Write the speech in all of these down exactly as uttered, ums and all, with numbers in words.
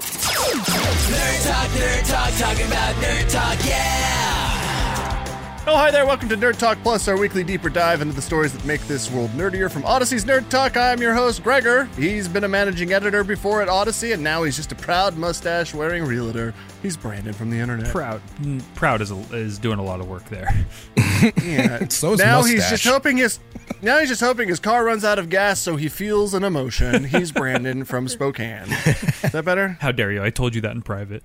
Nerd Talk, Nerd Talk, talking about Nerd Talk, yeah! Oh, hi there, welcome to Nerd Talk Plus, our weekly deeper dive into the stories that make this world nerdier from Odyssey's Nerd Talk. I'm your host, Gregor. He's been a managing editor before at Odyssey, and now he's just a proud mustache-wearing realtor. He's Brandon from the internet. Proud. Proud is, a, is doing a lot of work there. Yeah. So is now mustache. He's just hoping his... Now he's just hoping his car runs out of gas so he feels an emotion. He's Brandon from Spokane. Is that better? How dare you? I told you that in private.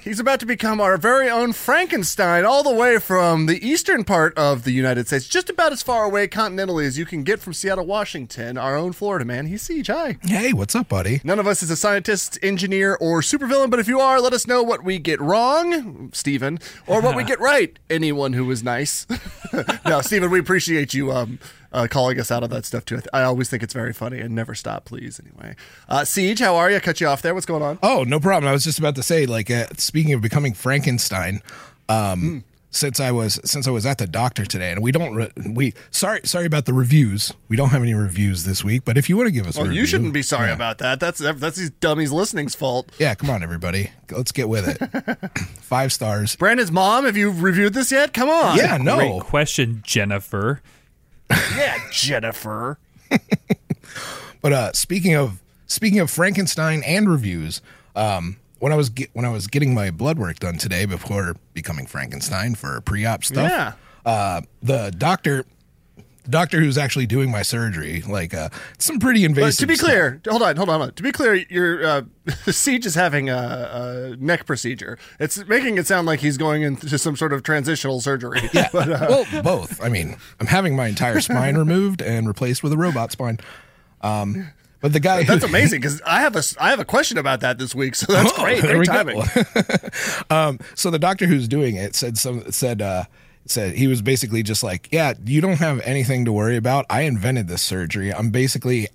He's about to become our very own Frankenstein, all the way from the eastern part of the United States, just about as far away continentally as you can get from Seattle, Washington, our own Florida man. He's Siege. Hi. Hey, what's up, buddy? None of us is a scientist, engineer, or supervillain, but if you are, let us know what we get wrong, Stephen, or what we get right, anyone who is nice. No, Stephen, we appreciate you um, uh, calling us out on that stuff, too. I, th- I always think it's very funny, and never stop, please, anyway. Uh, Siege, how are you? I cut you off there. What's going on? Oh, no problem. I was just about to say, like, uh, speaking of becoming Frankenstein, um, mm. since I was since I was at the doctor today, and we don't, re- we sorry sorry about the reviews. We don't have any reviews this week, but if you want to give us well, a review. You shouldn't be sorry yeah. about that. That's, that's these dummies listening's fault. Yeah, come on, everybody. Let's get with it. Five stars. Brandon's mom, have you reviewed this yet? Come on. Yeah, no. Great question, Jennifer. Yeah, Jennifer. But uh, speaking of speaking of Frankenstein and reviews, um, when I was ge- when I was getting my blood work done today before becoming Frankenstein for pre-op stuff, yeah. uh, the doctor, the doctor who's actually doing my surgery, like uh, some pretty invasive. But to be stuff. clear, hold on, hold on, hold on. To be clear, your uh, Siege is having a, a neck procedure. It's making it sound like he's going into some sort of transitional surgery. Yeah, but, uh, well, both. I mean, I'm having my entire spine removed and replaced with a robot spine. Um, But the guy that's who, amazing because I have a I have a question about that this week, so that's oh, great. Great timing. um, so the doctor who's doing it said some said uh, said he was basically just like, yeah, you don't have anything to worry about. I invented this surgery. I'm basically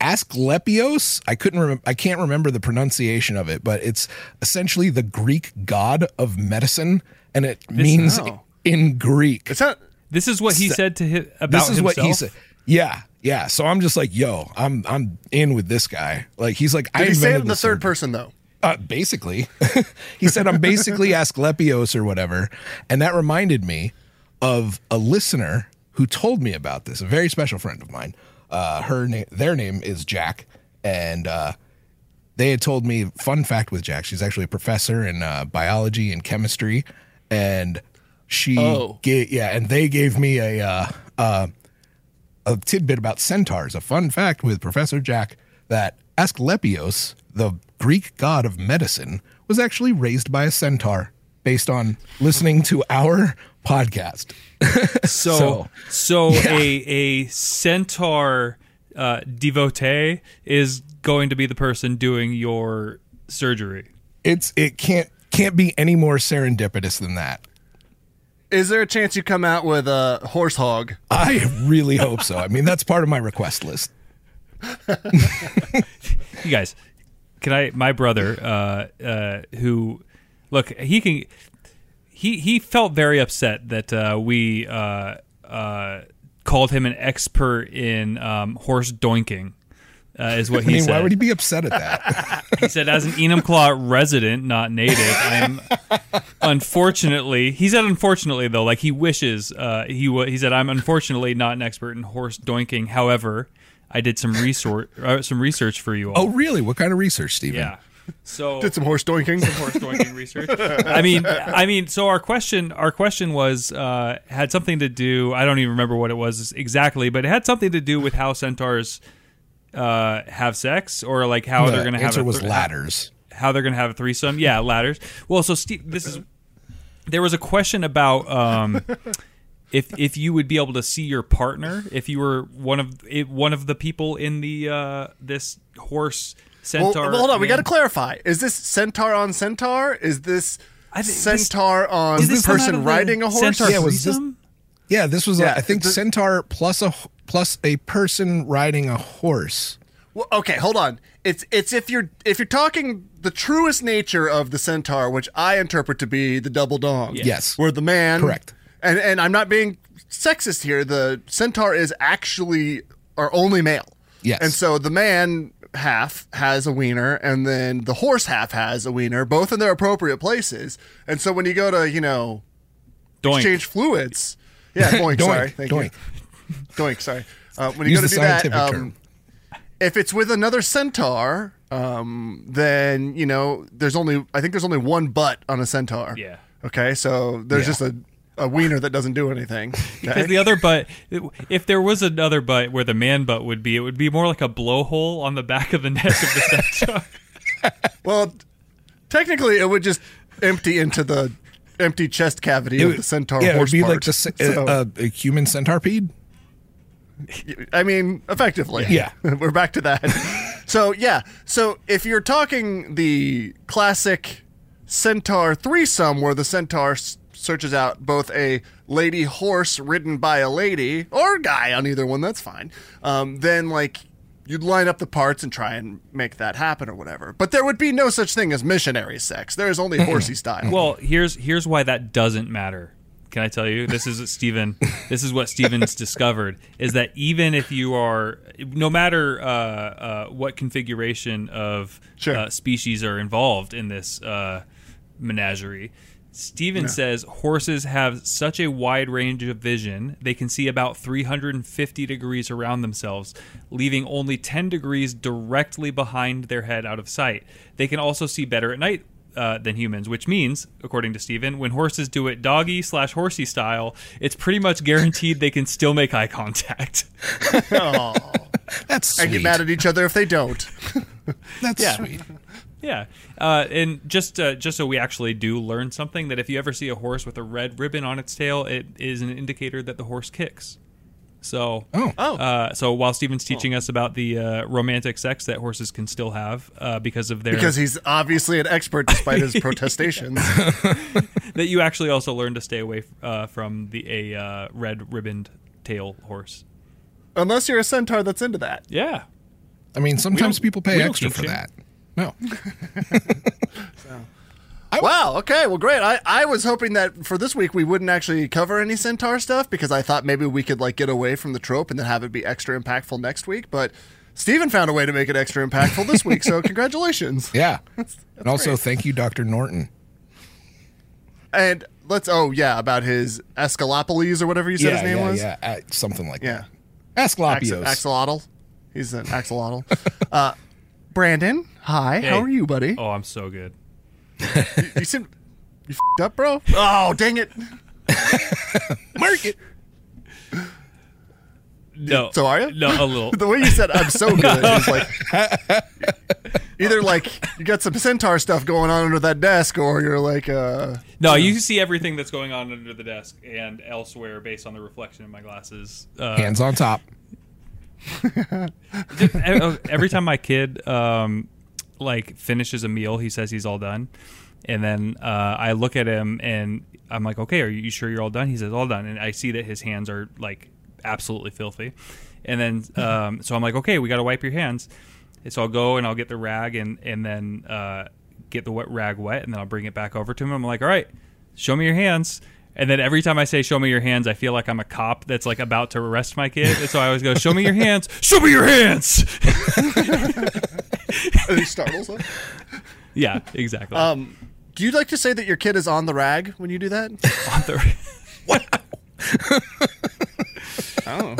Asclepius. I couldn't remember. I can't remember the pronunciation of it, but it's essentially the Greek god of medicine, and it this, means no. in Greek. It's not, this is what he so, said to him about this is himself? What he said. Yeah. Yeah, so I'm just like, yo, I'm I'm in with this guy. Like he's like, I did he say it in the third person though? Uh, basically, he said I'm basically Asclepius or whatever, and that reminded me of a listener who told me about this. A very special friend of mine. Uh, her name, their name is Jack, and uh, they had told me fun fact with Jack. She's actually a professor in uh, biology and chemistry, and she, oh. gave, yeah, and they gave me a. Uh, uh, A tidbit about centaurs, a fun fact with Professor Jack that Asclepius, the Greek god of medicine, was actually raised by a centaur based on listening to our podcast. So, so, so yeah. a a centaur uh, devotee is going to be the person doing your surgery. It's it can't can't be any more serendipitous than that. Is there a chance you come out with a horse hog? I really hope so. I mean, that's part of my request list. You guys, can I? My brother, uh, uh, who, look, he can, he he felt very upset that uh, we uh, uh, called him an expert in um, horse doinking. Uh, is what he I mean, said. Why would he be upset at that? He said, as an Enumclaw resident, not native, I'm unfortunately, he said unfortunately, though, like he wishes, uh, he w- he said, I'm unfortunately not an expert in horse doinking. However, I did some research, uh, some research for you all. Oh, really? What kind of research, Stephen? Yeah. So did some horse doinking, some horse doinking research. I mean, I mean. So our question, our question was uh, had something to do. I don't even remember what it was exactly, but it had something to do with how centaurs uh, have sex, or like how the they're going to have. Answer was th- ladders. How they're going to have a threesome? Yeah, ladders. Well, so Steve, this is. There was a question about um, if if you would be able to see your partner if you were one of it, one of the people in the uh, this horse centaur. Well, hold on, man. We got to clarify: is this centaur on centaur? Is this I th- centaur this, on this person riding a horse? Centaur yeah, was this, yeah, this was yeah, a, I think the, centaur plus a plus a person riding a horse. Well, okay, hold on. It's it's if you're if you're talking the truest nature of the centaur, which I interpret to be the double dong. Yes. yes. Where the man. Correct. And and I'm not being sexist here. The centaur is actually our only male. Yes. And so the man half has a wiener, and then the horse half has a wiener, both in their appropriate places. And so when you go to, you know, doink. exchange fluids. Yeah, doink, doink sorry. Thank doink. you. Doink, sorry. Uh, when you Use go to do that. Um, term. If it's with another centaur, um, then, you know, there's only, I think there's only one butt on a centaur. Yeah. Okay, so there's yeah. just a, a wiener that doesn't do anything. Okay? The other butt, if there was another butt where the man butt would be, it would be more like a blowhole on the back of the neck of the centaur. Well, technically it would just empty into the empty chest cavity it of would, the centaur yeah, horse it would be part. Like the, so. uh, a human centipede? I mean, effectively. Yeah. We're back to that. So, yeah. So, if you're talking the classic centaur threesome where the centaur s- searches out both a lady horse ridden by a lady or a guy on either one, that's fine. Um, then, like, you'd line up the parts and try and make that happen or whatever. But there would be no such thing as missionary sex. There is only horsey style. Well, here's here's why that doesn't matter. Can I tell you? This is Stephen. This is what Stephen's discovered: is that even if you are, no matter uh, uh, what configuration of sure. uh, species are involved in this uh, menagerie, Stephen yeah. says horses have such a wide range of vision; they can see about three hundred fifty degrees around themselves, leaving only ten degrees directly behind their head out of sight. They can also see better at night. Uh, than humans, which means, according to Steven, when horses do it doggy slash horsey style, it's pretty much guaranteed they can still make eye contact. Oh, that's sweet. And get mad at each other if they don't. That's yeah. sweet. Yeah. Uh, and just uh, just so we actually do learn something, that if you ever see a horse with a red ribbon on its tail, it is an indicator that the horse kicks. So, oh. uh, so while Steven's teaching oh. us about the uh, romantic sex that horses can still have uh, because of their... Because he's obviously an expert despite his protestations. That you actually also learn to stay away uh, from the a uh, red-ribboned tail horse. Unless you're a centaur that's into that. Yeah. I mean, sometimes people pay extra for that. No. So. I, wow, okay, well, great. I, I was hoping that for this week we wouldn't actually cover any centaur stuff because I thought maybe we could, like, get away from the trope and then have it be extra impactful next week, but Steven found a way to make it extra impactful this week, so congratulations. Yeah, that's, that's and also great. Thank you, Doctor Norton. And let's, oh, yeah, about his Asclepius or whatever you said yeah, his name yeah, was? Yeah, yeah, uh, something like yeah. that. Asclepius. Ax- axolotl. He's an axolotl. uh, Brandon, hi, hey. How are you, buddy? Oh, I'm so good. you, you seem you f***ed up, bro. Oh, dang it! Mark it. No, so are you? No, a little. The way you said "I'm so good" is like either like you got some centaur stuff going on under that desk, or you're like, uh, no, you, know. you see everything that's going on under the desk and elsewhere based on the reflection in my glasses. Uh, Hands on top. Every time my kid. Um, like finishes a meal, he says he's all done, and then uh I look at him and I'm like, okay, are you sure you're all done? He says all done, and I see that his hands are like absolutely filthy, and then um so I'm like, okay, we got to wipe your hands, and so I'll go and I'll get the rag and and then uh get the wet rag wet, and then I'll bring it back over to him. I'm like, all right, show me your hands. And then every time I say, show me your hands, I feel like I'm a cop that's like about to arrest my kid. And so I always go, show me your hands. Show me your hands. And he startles them. Yeah, exactly. Um, do you like to say that your kid is on the rag when you do that? On the rag. What? Oh.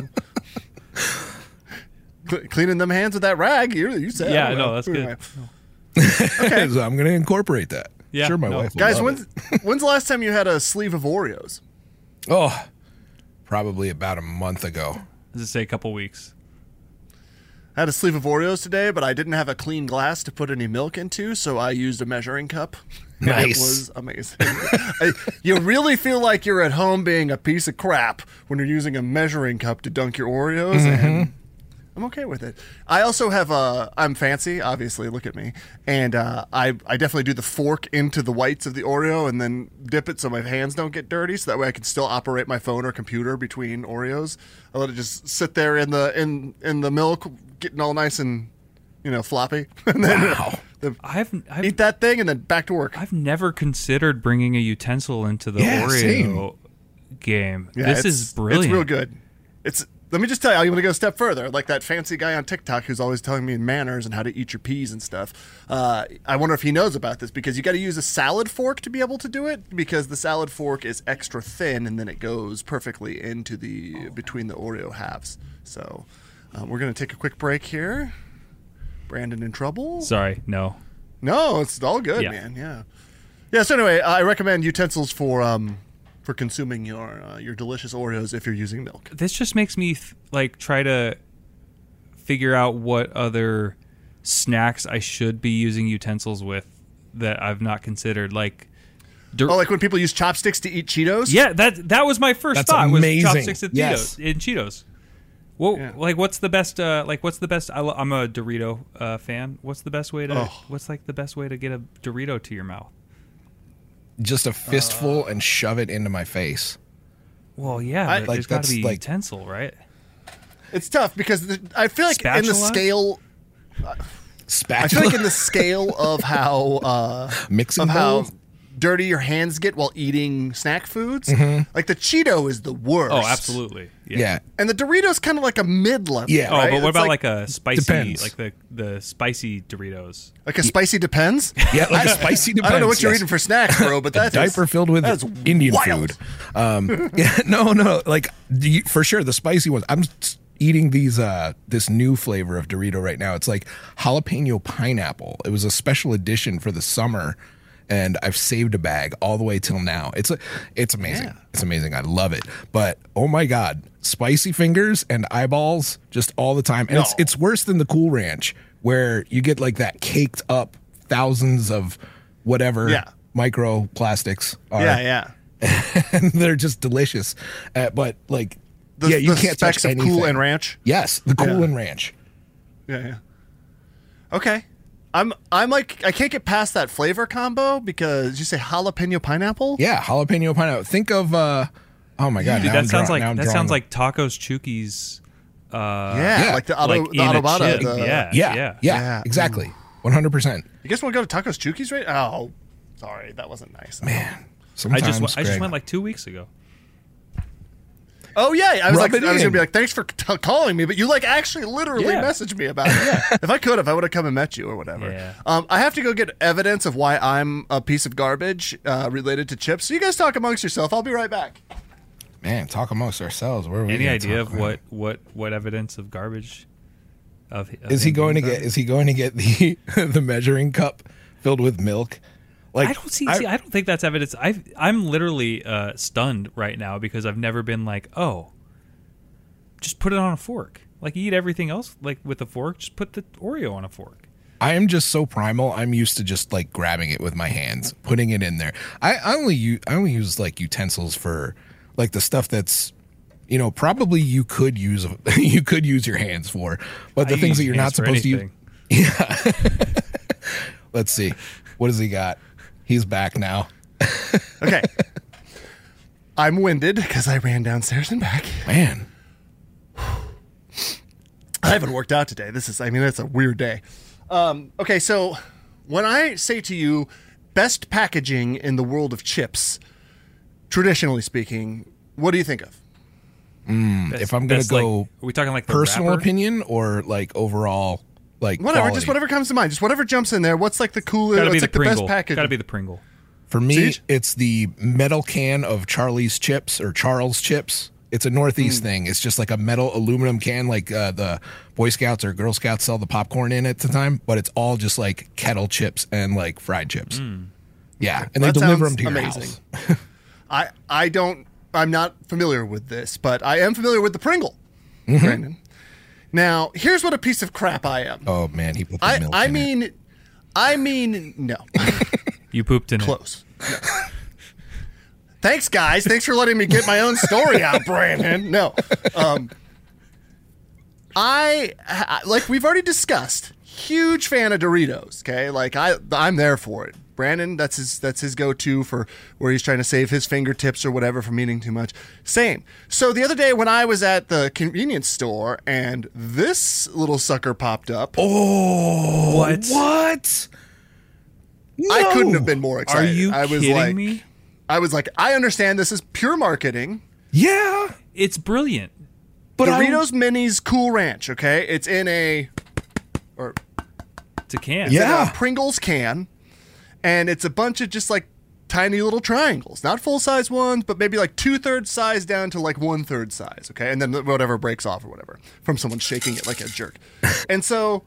Cle- cleaning them hands with that rag. You're, you said. Yeah, no, that's good. No. Okay. So I'm going to incorporate that. Yeah, sure, my no. wife will Guys, when's, when's the last time you had a sleeve of Oreos? Oh, probably about a month ago. Does it say a couple weeks? I had a sleeve of Oreos today, but I didn't have a clean glass to put any milk into, so I used a measuring cup. Nice. It was amazing. I, you really feel like you're at home being a piece of crap when you're using a measuring cup to dunk your Oreos, mm-hmm. and I'm okay with it. I also have a, I'm fancy, obviously, look at me, and uh, I, I definitely do the fork into the whites of the Oreo and then dip it so my hands don't get dirty, so that way I can still operate my phone or computer between Oreos. I let it just sit there in the in in the milk, getting all nice and, you know, floppy. And then wow. the, the, I've, I've, eat that thing and then back to work. I've never considered bringing a utensil into the yeah, Oreo same. game. Yeah, this is brilliant. It's real good. It's Let me just tell you, I'm going to go a step further. Like that fancy guy on TikTok who's always telling me manners and how to eat your peas and stuff. Uh, I wonder if he knows about this, because you got to use a salad fork to be able to do it, because the salad fork is extra thin and then it goes perfectly into the oh. between the Oreo halves. So uh, we're going to take a quick break here. Brandon in trouble? Sorry, no. No, it's all good, yeah. man. Yeah. Yeah. So anyway, I recommend utensils for. Um, For consuming your uh, your delicious Oreos if you're using milk. This just makes me th- like try to figure out what other snacks I should be using utensils with that I've not considered. Like, dur- oh, like when people use chopsticks to eat Cheetos. Yeah, that that was my first That's thought. Amazing. Was chopsticks at yes. in Cheetos. Well, yeah. like what's the best? Uh, like what's the best? I lo- I'm a Dorito uh, fan. What's the best way to? Oh. What's like the best way to get a Dorito to your mouth? Just a fistful uh, and shove it into my face. Well, yeah, I, like, there's got to be like, utensil, right? It's tough because the, I feel like Spatula? in the scale, uh, Spatula? I feel like in the scale of how uh, mixing of how dirty your hands get while eating snack foods, mm-hmm. like the Cheeto is the worst. Oh, absolutely, yeah. yeah. And the Doritos kind of like a mid level. Yeah. Right? Oh, but what it's about like, like a spicy, depends. like the the spicy Doritos? Like a spicy depends? Yeah, like a spicy depends. I don't know what you're yes. eating for snacks, bro, but that's diaper filled with that's Indian wild. food. Um, yeah, no, no, like the, for sure the spicy ones. I'm eating these uh, this new flavor of Dorito right now. It's like jalapeno pineapple. It was a special edition for the summer. And I've saved a bag all the way till now. It's a, it's amazing. Yeah. It's amazing. I love it. But, oh, my God, spicy fingers and eyeballs just all the time. And no. it's it's worse than the Cool Ranch, where you get, like, that caked up thousands of whatever yeah. microplastics are. Yeah, yeah. And they're just delicious. Uh, but, like, the, yeah, you the can't touch anything. The Cool and Ranch? Yes, the Cool yeah. and Ranch. Yeah, yeah. Okay. I'm I'm like I can't get past that flavor combo because you say jalapeno pineapple. Yeah, jalapeno pineapple. Think of uh, oh my god, dude, that I'm sounds draw- like that sounds like tacos, Chukis. Uh, yeah, yeah, like the auto, like the Autobata. The, yeah, yeah, yeah, yeah, exactly, one hundred percent. You guys want to go to tacos, Chukis, right? Oh, sorry, that wasn't nice. Man, sometimes I just Greg. I just went like two weeks ago. Oh, yeah. I was Rub like, I was going to be like, thanks for t- calling me, but you like actually literally yeah. messaged me about it. Yeah. If I could have, I would have come and met you or whatever. Yeah. Um, I have to go get evidence of why I'm a piece of garbage uh, related to chips. So you guys talk amongst yourself. I'll be right back. Man, talk amongst ourselves. Where are we Any idea of what, what, what evidence of garbage? Of, of is he going to garbage? get? Is he going to get the the measuring cup filled with milk? Like, I don't see, I, see. I don't think that's evidence. I've, I'm literally uh, stunned right now because I've never been like, oh, just put it on a fork. Like, eat everything else like with a fork. Just put the Oreo on a fork. I am just so primal. I'm used to just like grabbing it with my hands, putting it in there. I, I only use, I only use like utensils for like the stuff that's, you know, probably you could use you could use your hands for, but the I things that you're not supposed anything. to use. Yeah. Let's see. What does he got? He's back now. Okay. I'm winded because I ran downstairs and back. Man. I haven't worked out today. This is, I mean, that's a weird day. Um, okay, so when I say to you, best packaging in the world of chips, traditionally speaking, what do you think of? Mm, best, if I'm going to go, like, are we talking like personal opinion or like overall? Like whatever, quality. Just whatever comes to mind. Just whatever jumps in there. What's like the coolest? What's be like the, the best package? Gotta be the Pringle. For me, Siege? It's the metal can of Charlie's chips or Charles chips. It's a Northeast mm. thing. It's just like a metal aluminum can, like uh, the Boy Scouts or Girl Scouts sell the popcorn in at the time, but it's all just like kettle chips and like fried chips. Mm. Yeah, and that they deliver them to your amazing. house. I I don't I'm not familiar with this, but I am familiar with the Pringle, mm-hmm. Brandon. Now, here's what a piece of crap I am. Oh man, he put the I, milk I in mean, it. I mean, no. You pooped in Close. it. Close. No. Thanks, guys. Thanks for letting me get my own story out, Brandon. No. Um, I, I, like we've already discussed, huge fan of Doritos, okay? Like, I, I'm there for it. Brandon, that's his that's his go-to for where he's trying to save his fingertips or whatever from eating too much. Same. So the other day when I was at the convenience store and this little sucker popped up. Oh, what? What? No. I couldn't have been more excited. Are you I was kidding like, me? I was like, I understand this is pure marketing. Yeah. It's brilliant. But Doritos I'm... Minis Cool Ranch, okay? It's in a... or It's a can. It's yeah. a Pringles can. And it's a bunch of just like tiny little triangles. Not full-size ones, but maybe like two-thirds size down to like one-third size, okay? And then whatever breaks off or whatever from someone shaking it like a jerk. And so...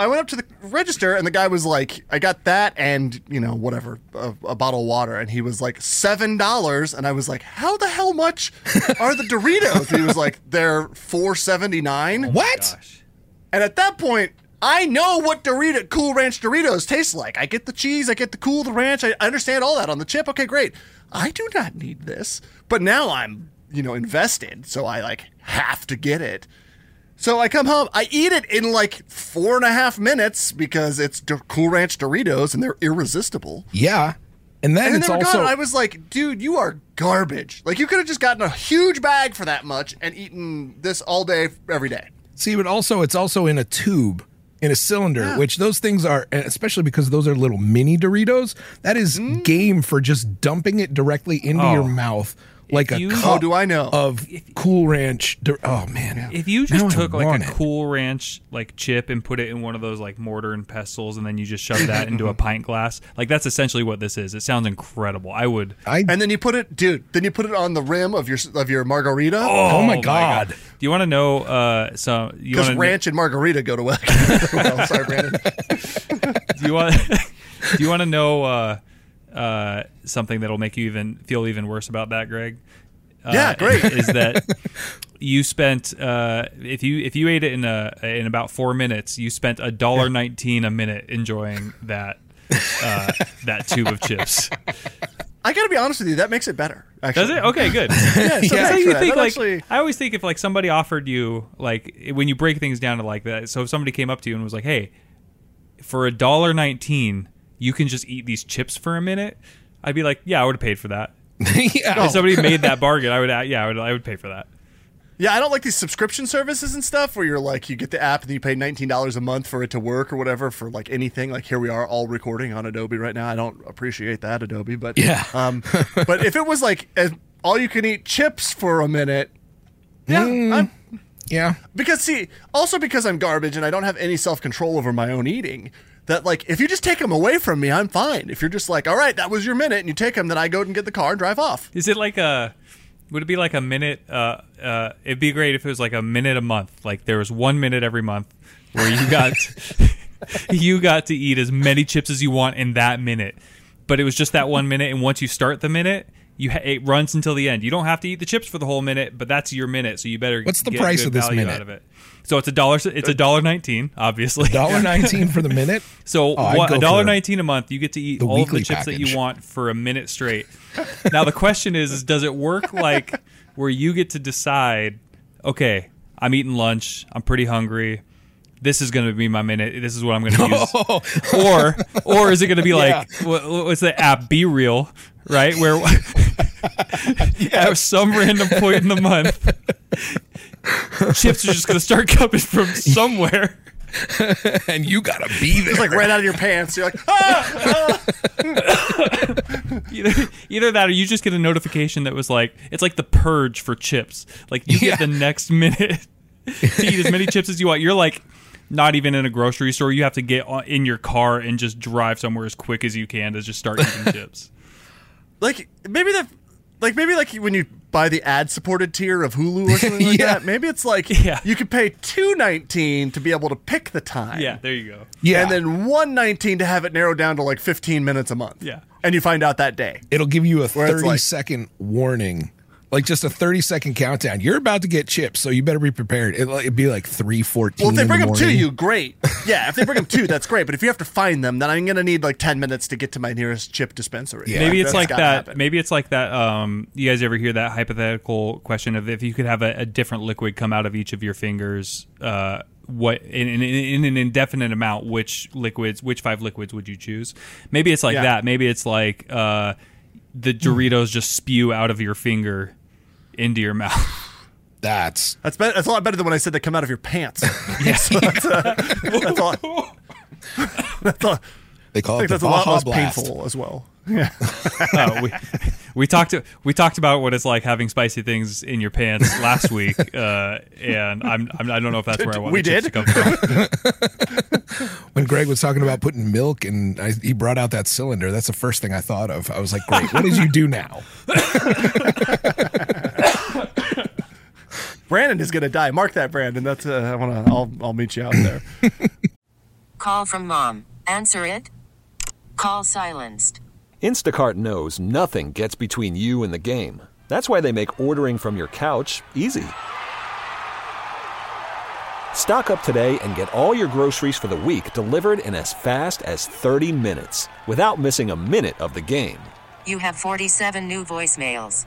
I went up to the register, and the guy was like, I got that and, you know, whatever, a, a bottle of water. And he was like, seven dollars. And I was like, how the hell much are the Doritos? And he was like, they're four seventy-nine. Oh what? Gosh. And at that point, I know what Dorito, Cool Ranch Doritos taste like. I get the cheese. I get the cool, the ranch. I, I understand all that on the chip. Okay, great. I do not need this. But now I'm, you know, invested. So I, like, have to get it. So I come home, I eat it in like four and a half minutes because it's D- Cool Ranch Doritos and they're irresistible. Yeah. And then, and then it's also... Gone. I was like, dude, you are garbage. Like you could have just gotten a huge bag for that much and eaten this all day, every day. See, but also it's also in a tube, in a cylinder, yeah. which those things are, especially because those are little mini Doritos, that is mm. game for just dumping it directly into oh. your mouth. Like if a you, cup oh, do I know? of if, Cool Ranch. Oh, man. If you just now took like a it. Cool Ranch like chip and put it in one of those like mortar and pestles and then you just shove that into a pint glass, like that's essentially what this is. It sounds incredible. I would. I, and then you put it, dude, then you put it on the rim of your of your margarita. Oh, oh my, God. my God. Do you want to know? Uh, so Because ranch kn- and margarita go to well. well sorry, Brandon. do you want Do you want to know? Uh, Uh, something that'll make you even feel even worse about that, Greg. Uh, yeah, great. Is, is that you spent uh, if you if you ate it in a in about four minutes, you spent a dollar nineteen a minute enjoying that uh, that tube of chips. I gotta be honest with you, that makes it better. Actually. Does it? Okay, good. yeah, so yeah, so you think, like, actually... I always think if like somebody offered you like when you break things down to like that. So if somebody came up to you and was like, "Hey, for a dollar nineteen." You can just eat these chips for a minute. I'd be like, yeah, I would have paid for that. yeah. If somebody made that bargain, I would, yeah, I would, I would pay for that. Yeah, I don't like these subscription services and stuff where you're like, you get the app and you pay nineteen dollars a month for it to work or whatever for like anything. Like here we are all recording on Adobe right now. I don't appreciate that, Adobe, but yeah. um, but if it was like all you can eat chips for a minute, yeah, mm. I'm. Yeah. Because see, also because I'm garbage and I don't have any self-control over my own eating, that like, if you just take them away from me, I'm fine. If you're just like, all right, that was your minute, and you take them, then I go and get the car and drive off. Is it like a, would it be like a minute, uh, uh, it'd be great if it was like a minute a month. Like there was one minute every month where you got, you got to eat as many chips as you want in that minute. But it was just that one minute, and once you start the minute... You ha- it runs until the end. You don't have to eat the chips for the whole minute, but that's your minute, so you better What's the get price good of this value minute? Out of it. So it's a dollar. It's a dollar nineteen, obviously. Dollar nineteen for the minute. So oh, what, a dollar nineteen a month. You get to eat all of the chips package. that you want for a minute straight. Now the question is, is, does it work like where you get to decide? Okay, I'm eating lunch. I'm pretty hungry. This is going to be my minute. This is what I'm going to use. Oh. Or or is it going to be like, yeah. what, what's the app? Be Real, right? Where yeah. at some random point in the month, chips are just going to start coming from somewhere. And you got to be there. It's like right out of your pants. You're like, ah! ah. either, either that or you just get a notification that was like, it's like the purge for chips. Like you yeah. get the next minute to eat as many chips as you want. You're like... Not even in a grocery store. You have to get in your car and just drive somewhere as quick as you can to just start eating chips. Like, maybe that like maybe like when you buy the ad-supported tier of Hulu or something like yeah. that, maybe it's like yeah. you could pay two nineteen to be able to pick the time. Yeah, there you go. Yeah, and then one nineteen to have it narrowed down to like fifteen minutes a month. Yeah, and you find out that day. It'll give you a thirty-second like, warning. Like just a thirty-second countdown. You're about to get chips, so you better be prepared. It'll, it'd be like three fourteen Well, if they bring the them to you, great. Yeah, if they bring them to you, that's great. But if you have to find them, then I'm going to need like ten minutes to get to my nearest chip dispensary. Yeah. Maybe, it's like that, maybe it's like that. Maybe um, it's like that. You guys ever hear that hypothetical question of if you could have a, a different liquid come out of each of your fingers uh, what in, in, in an indefinite amount, which liquids, which five liquids would you choose? Maybe it's like yeah. that. Maybe it's like uh, the Doritos mm. just spew out of your finger into your mouth. That's that's better. That's a lot better than when I said they come out of your pants. Yeah, so that's, uh, that's a lot. That's a, they call I think it. That's a lot less blast. Painful as well. Yeah. uh, we we talked to, we talked about what it's like having spicy things in your pants last week, uh, and I'm, I'm I don't know if that's where I want we the did? Chips to come from. When Greg was talking about putting milk and I, he brought out that cylinder, that's the first thing I thought of. I was like, great. What did you do now? Brandon is going to die. Mark that, Brandon. That's uh, I want to. I'll I'll meet you out there. Call from mom. Answer it. Call silenced. Instacart knows nothing gets between you and the game. That's why they make ordering from your couch easy. Stock up today and get all your groceries for the week delivered in as fast as thirty minutes without missing a minute of the game. You have forty-seven new voicemails.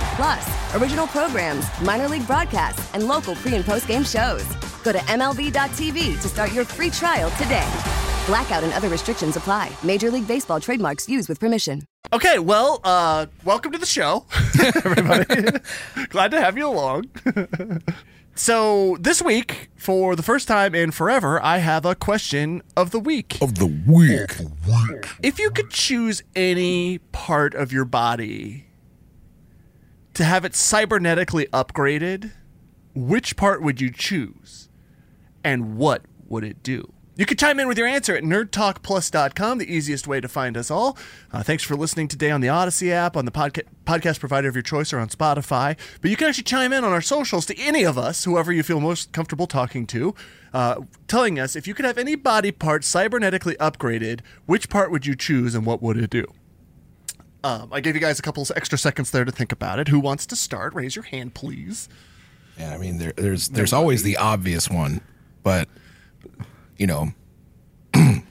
Plus, original programs, minor league broadcasts, and local pre- and post-game shows. Go to M L B dot T V to start your free trial today. Blackout and other restrictions apply. Major League Baseball trademarks used with permission. Okay, well, uh, welcome to the show, everybody. Glad to have you along. So this week, for the first time in forever, I have a question of the week. Of the week. If you could choose any part of your body to have it cybernetically upgraded, which part would you choose? And what would it do? You can chime in with your answer at nerd talk plus dot com, the easiest way to find us all. Uh, thanks for listening today on the Odyssey app, on the podca- podcast provider of your choice, or on Spotify. But you can actually chime in on our socials to any of us, whoever you feel most comfortable talking to, uh, telling us if you could have any body part cybernetically upgraded, which part would you choose and what would it do? Um, I gave you guys a couple of extra seconds there to think about it. Who wants to start? Raise your hand, please. Yeah, I mean, there, there's there's always the obvious one, but... You know,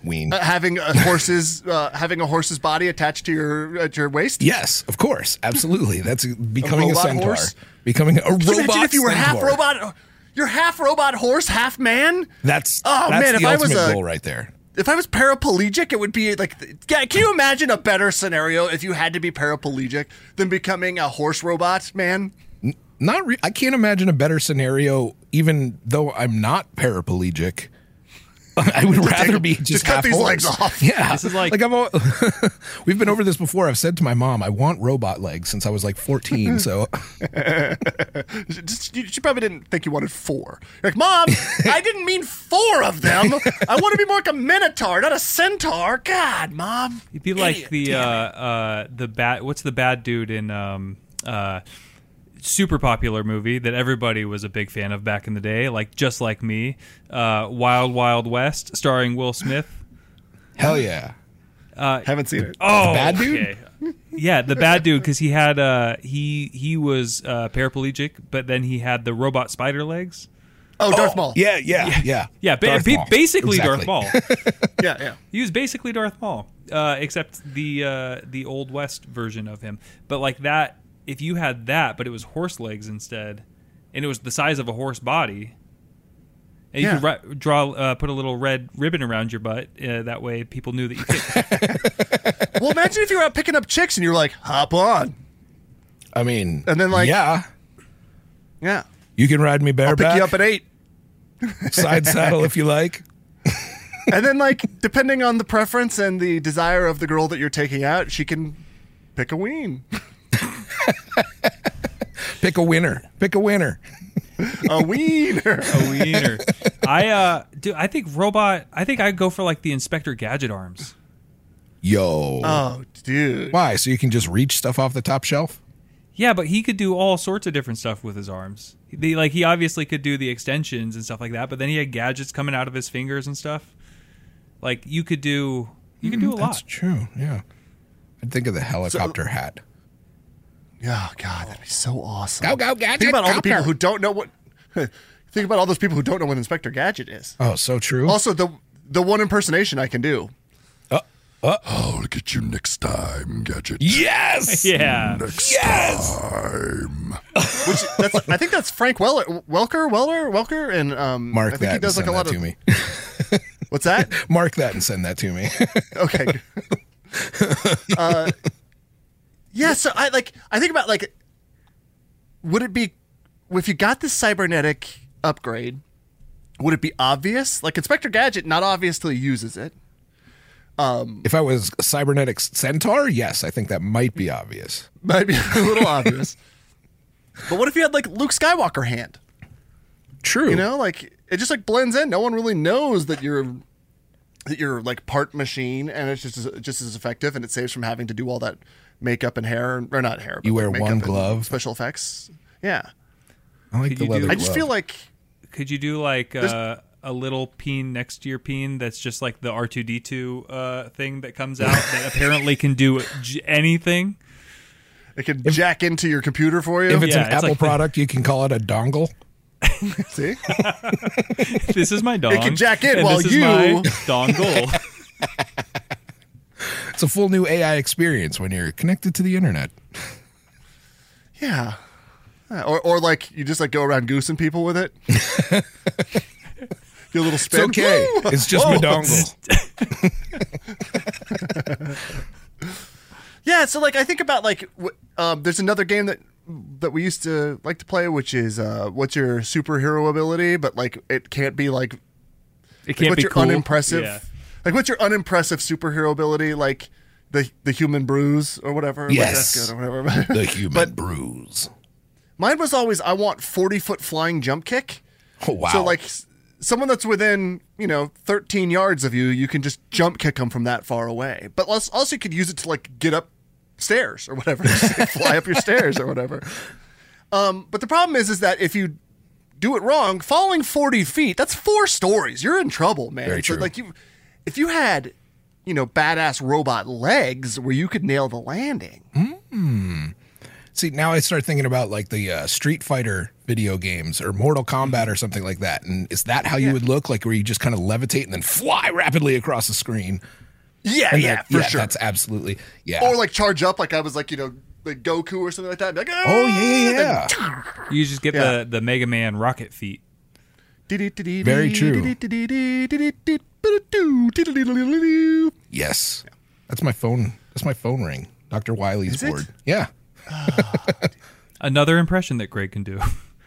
wean uh, having a horse's uh, having a horse's body attached to your at your waist. Yes, of course, absolutely. That's becoming a, a centaur, horse? Becoming a Can robot. You imagine if you were centaur. half robot, you're half robot horse, half man. That's oh that's man, the if I was a goal right there. If I was paraplegic, it would be like, yeah, can you imagine a better scenario if you had to be paraplegic than becoming a horse robot man? N- not, re- I can't imagine a better scenario, even though I'm not paraplegic. I would just rather a, be just, just half cut these horse. Legs off. Yeah, this is like, like I'm all, we've been over this before. I've said to my mom, I want robot legs since I was like fourteen. So just, you, she probably didn't think you wanted four. You're like, Mom, I didn't mean four of them. I want to be more like a minotaur, not a centaur. God, Mom, you'd be like Idiot, the uh, uh, the bad. What's the bad dude in um, uh, super popular movie that everybody was a big fan of back in the day, like just like me, uh, Wild Wild West, starring Will Smith. Hell yeah! Uh, Haven't seen it. Oh, the bad dude. Okay. Yeah, the bad dude, because he had uh, he he was uh, paraplegic, but then he had the robot spider legs. Oh, Darth oh, Maul. Yeah, yeah, yeah, yeah. yeah Darth ba- Maul. Basically exactly. Darth Maul. yeah, yeah. He was basically Darth Maul, uh, except the uh, the Old West version of him. But like that. If you had that, but it was horse legs instead, and it was the size of a horse body, and you yeah. could ri- draw, uh, put a little red ribbon around your butt, uh, that way people knew that you could. Well, imagine if you were out picking up chicks and you were like, hop on. I mean, and then like, yeah, yeah, you can ride me bareback. I'll pick you up at eight. Side saddle if you like. And then, like, depending on the preference and the desire of the girl that you're taking out, she can pick a ween. Pick a winner. Pick a winner. A wiener. A wiener. I uh, do. I think robot. I think I go for like the Inspector Gadget arms. Yo. Oh, dude. Why? So you can just reach stuff off the top shelf? Yeah, but he could do all sorts of different stuff with his arms. The, like he obviously could do the extensions and stuff like that, but then he had gadgets coming out of his fingers and stuff. Like you could do, you could mm, do a that's lot. That's true. Yeah. I'd think of the helicopter so, hat. Oh, God, that'd be so awesome. Go, go, Gadget. Think about all the people who don't know what... Think about all those people who don't know what Inspector Gadget is. Oh, so true. Also, the the one impersonation I can do. Uh, uh. I'll get you next time, Gadget. Yes! Yeah. Next yes! time. Which, that's, I think that's Frank Weller, Welker, Weller, Welker, and um, Mark I think that he does and send like a lot of... me. What's that? Mark that and send that to me. Okay. Uh... Yeah, so I like. I think about like, would it be if you got this cybernetic upgrade? Would it be obvious? Like Inspector Gadget, not obvious till he uses it. Um, if I was a cybernetic centaur, yes, I think that might be obvious. Might be a little obvious. But what if you had like Luke Skywalker hand? True. You know, like it just like blends in. No one really knows that you're that you're like part machine, and it's just just as effective, and it saves from having to do all that. Makeup and hair, or not hair. But you wear like one glove. Special effects. Yeah. I like could the leather do, I just glove. feel like... Could you do like uh, a little peen next to your peen that's just like the R two D two uh, thing that comes out that apparently can do j- anything? It can if, jack into your computer for you? If it's yeah, an it's Apple like product, the, you can call it a dongle. See? This is my dong. It can jack in while you... dongle. It's a full new A I experience when you're connected to the internet. Yeah. Or or like you just like go around goosing people with it. Your little spin. It's okay. Woo! It's just my dongle. Yeah, so like I think about like um, there's another game that that we used to like to play, which is uh, what's your superhero ability, but like it can't be like it can't like, be your cool. unimpressive. Yeah. Like, what's your unimpressive superhero ability? Like, the the human bruise or whatever? Yes. Like, that's good or whatever. The human but bruise. Mine was always, I want forty-foot flying jump kick. Oh, wow. So, like, someone that's within, you know, thirteen yards of you, you can just jump kick them from that far away. But also you could use it to, like, get up stairs or whatever. Just, like, fly up your stairs or whatever. Um, but the problem is, is that if you... do it wrong, falling forty feet, that's four stories. You're in trouble, man. Very true. So, like, you... If you had, you know, badass robot legs where you could nail the landing. Mm. See, now I start thinking about like the uh, Street Fighter video games or Mortal Kombat or something like that. And is that how yeah. you would look? Like where you just kind of levitate and then fly rapidly across the screen? Yeah, and yeah, that, for yeah, sure. That's absolutely, yeah. Or like charge up like I was like, you know, like Goku or something like that. Like, oh, oh, yeah, yeah, yeah. You just get yeah. the, the Mega Man rocket feet. Very true. Yes, yeah. That's my phone. That's my phone ring. Doctor Wiley's Is board. It? Yeah. Oh, another impression that Greg can do.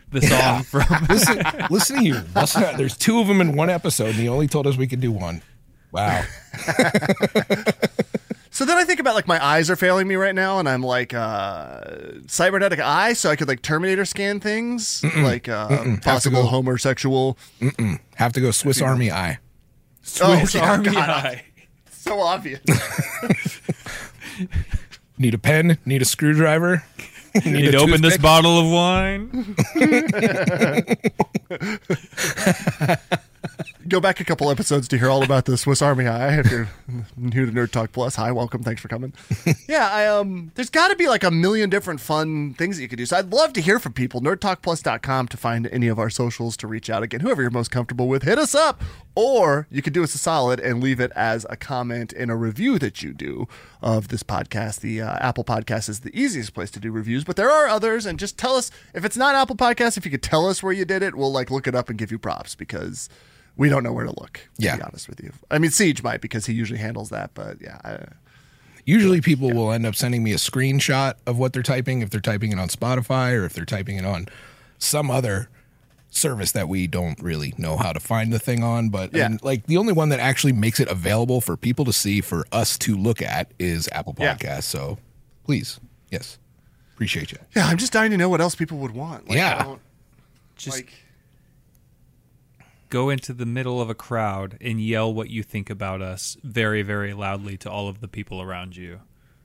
The song yeah. from listen, listen here. Listen, there's two of them in one episode, and he only told us we could do one. Wow. So then I think about like my eyes are failing me right now, and I'm like uh, cybernetic eye, so I could like Terminator scan things, Mm-mm. like uh, Mm-mm. possible homosexual. Mm-mm. Have to go Swiss Army eye. Swiss oh, yeah, Army God. Eye. So obvious. Need a pen? Need a screwdriver? Need, Need to open this bottle of wine? Go back a couple episodes to hear all about the Swiss Army Eye. If you're new to Nerd Talk Plus, hi, welcome, thanks for coming. Yeah, I um, there's got to be like a million different fun things that you could do. So I'd love to hear from people. nerd talk plus dot com to find any of our socials to reach out again. Whoever you're most comfortable with, hit us up. Or you could do us a solid and leave it as a comment in a review that you do of this podcast. The uh, Apple Podcast is the easiest place to do reviews, but there are others. And just tell us if it's not Apple Podcast. If you could tell us where you did it, we'll like look it up and give you props because. We don't know where to look, to yeah. be honest with you. I mean, Siege might because he usually handles that, but yeah. I, usually people yeah. will end up sending me a screenshot of what they're typing, if they're typing it on Spotify or if they're typing it on some other service that we don't really know how to find the thing on, but yeah. I mean, like the only one that actually makes it available for people to see, for us to look at, is Apple Podcasts. Yeah. So please, yes, appreciate you. Yeah, I'm just dying to know what else people would want. Like, yeah, I don't, just like, go into the middle of a crowd and yell what you think about us very, very loudly to all of the people around you.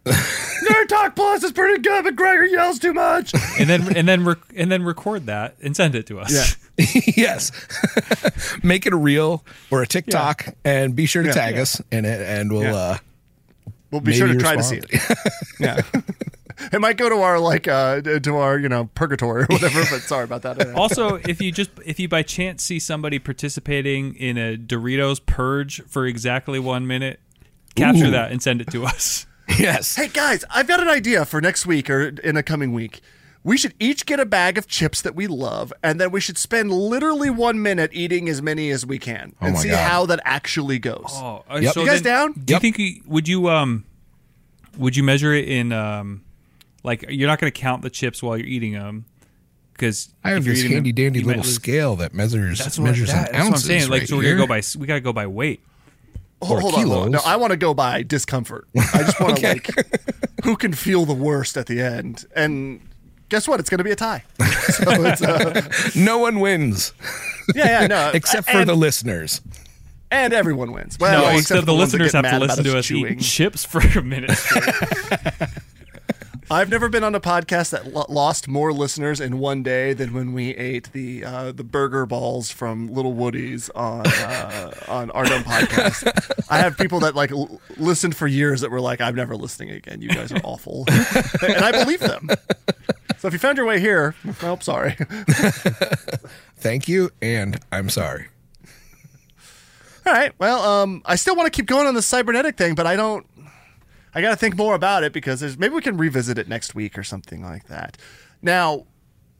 Nerd Talk Plus is pretty good, but Gregor yells too much. And then and then rec- and then record that and send it to us. Yeah. Yes. Make it a reel or a TikTok, yeah. and be sure to yeah, tag yeah. us in it, and we'll yeah. uh, we'll be sure to try respond. to see it. Yeah. It might go to our like uh, to our you know purgatory or whatever. But sorry about that. Also, if you just if you by chance see somebody participating in a Doritos purge for exactly one minute, capture Ooh. that and send it to us. Yes. Hey, guys, I've got an idea for next week or in the coming week. We should each get a bag of chips that we love, and then we should spend literally one minute eating as many as we can oh and see God. how that actually goes. Oh, uh, yep. so you guys then, down? Do yep. you think you, would you um would you measure it in um like you're not going to count the chips while you're eating them? Because I have this handy dandy little scale that measures that's measures that, in that's ounces. What I'm saying. Like, right so we're gonna go by we got to go by weight. Hold, hold on, hold on. No, I want to go by discomfort. I just want to okay. like who can feel the worst at the end. And guess what? It's going to be a tie. So it's, uh, no one wins. Yeah, yeah, no. Except for and, the listeners. And everyone wins. Well, no, except, except the, the listeners have to listen to us eat chips for a minute straight. I've never been on a podcast that lo- lost more listeners in one day than when we ate the uh, the burger balls from Little Woody's on uh, on our dumb podcast. I have people that like l- listened for years that were like, "I'm never listening again. You guys are awful," and I believe them. So if you found your way here, well, I'm sorry. Thank you, and I'm sorry. All right. Well, um, I still want to keep going on the cybernetic thing, but I don't. I got to think more about it because there's maybe we can revisit it next week or something like that. Now,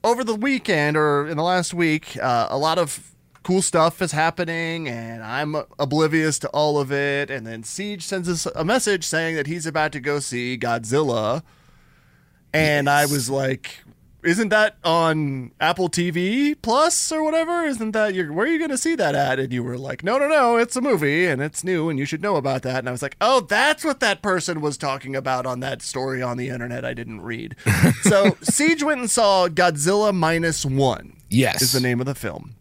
over the weekend or in the last week, uh, a lot of cool stuff is happening, and I'm oblivious to all of it. And then Siege sends us a message saying that he's about to go see Godzilla. And yes. I was like, isn't that on Apple T V Plus or whatever? Isn't that your, where are you going to see that at? And you were like, no, no, no, it's a movie and it's new and you should know about that. And I was like, oh, that's what that person was talking about on that story on the internet I didn't read. So Siege went and saw Godzilla Minus One. Yes. Is the name of the film.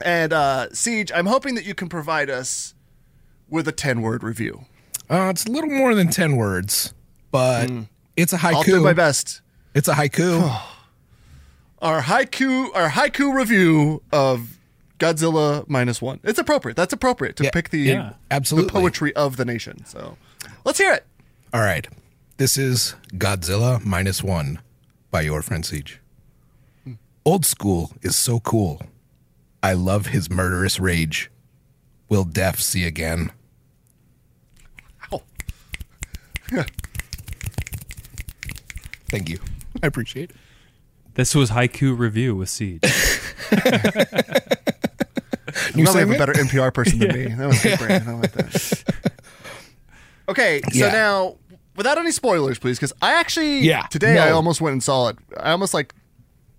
And uh, Siege, I'm hoping that you can provide us with a ten word review. Uh, it's a little more than ten words, but mm. it's a haiku. I'll do my best. It's a haiku. Our haiku, our haiku review of Godzilla Minus One. It's appropriate. That's appropriate to yeah, pick the, yeah, absolutely. the poetry of the nation. So let's hear it. All right. This is Godzilla Minus One by your friend Siege. Hmm. Old school is so cool. I love his murderous rage. Will deaf see again? Ow. Thank you. I appreciate it. This was Haiku Review with Siege. You probably have a better N P R person than yeah. me. That was good, Brandon. I like that. Okay, yeah. so now, without any spoilers, please, because I actually, yeah, today no. I almost went and saw it. I almost like,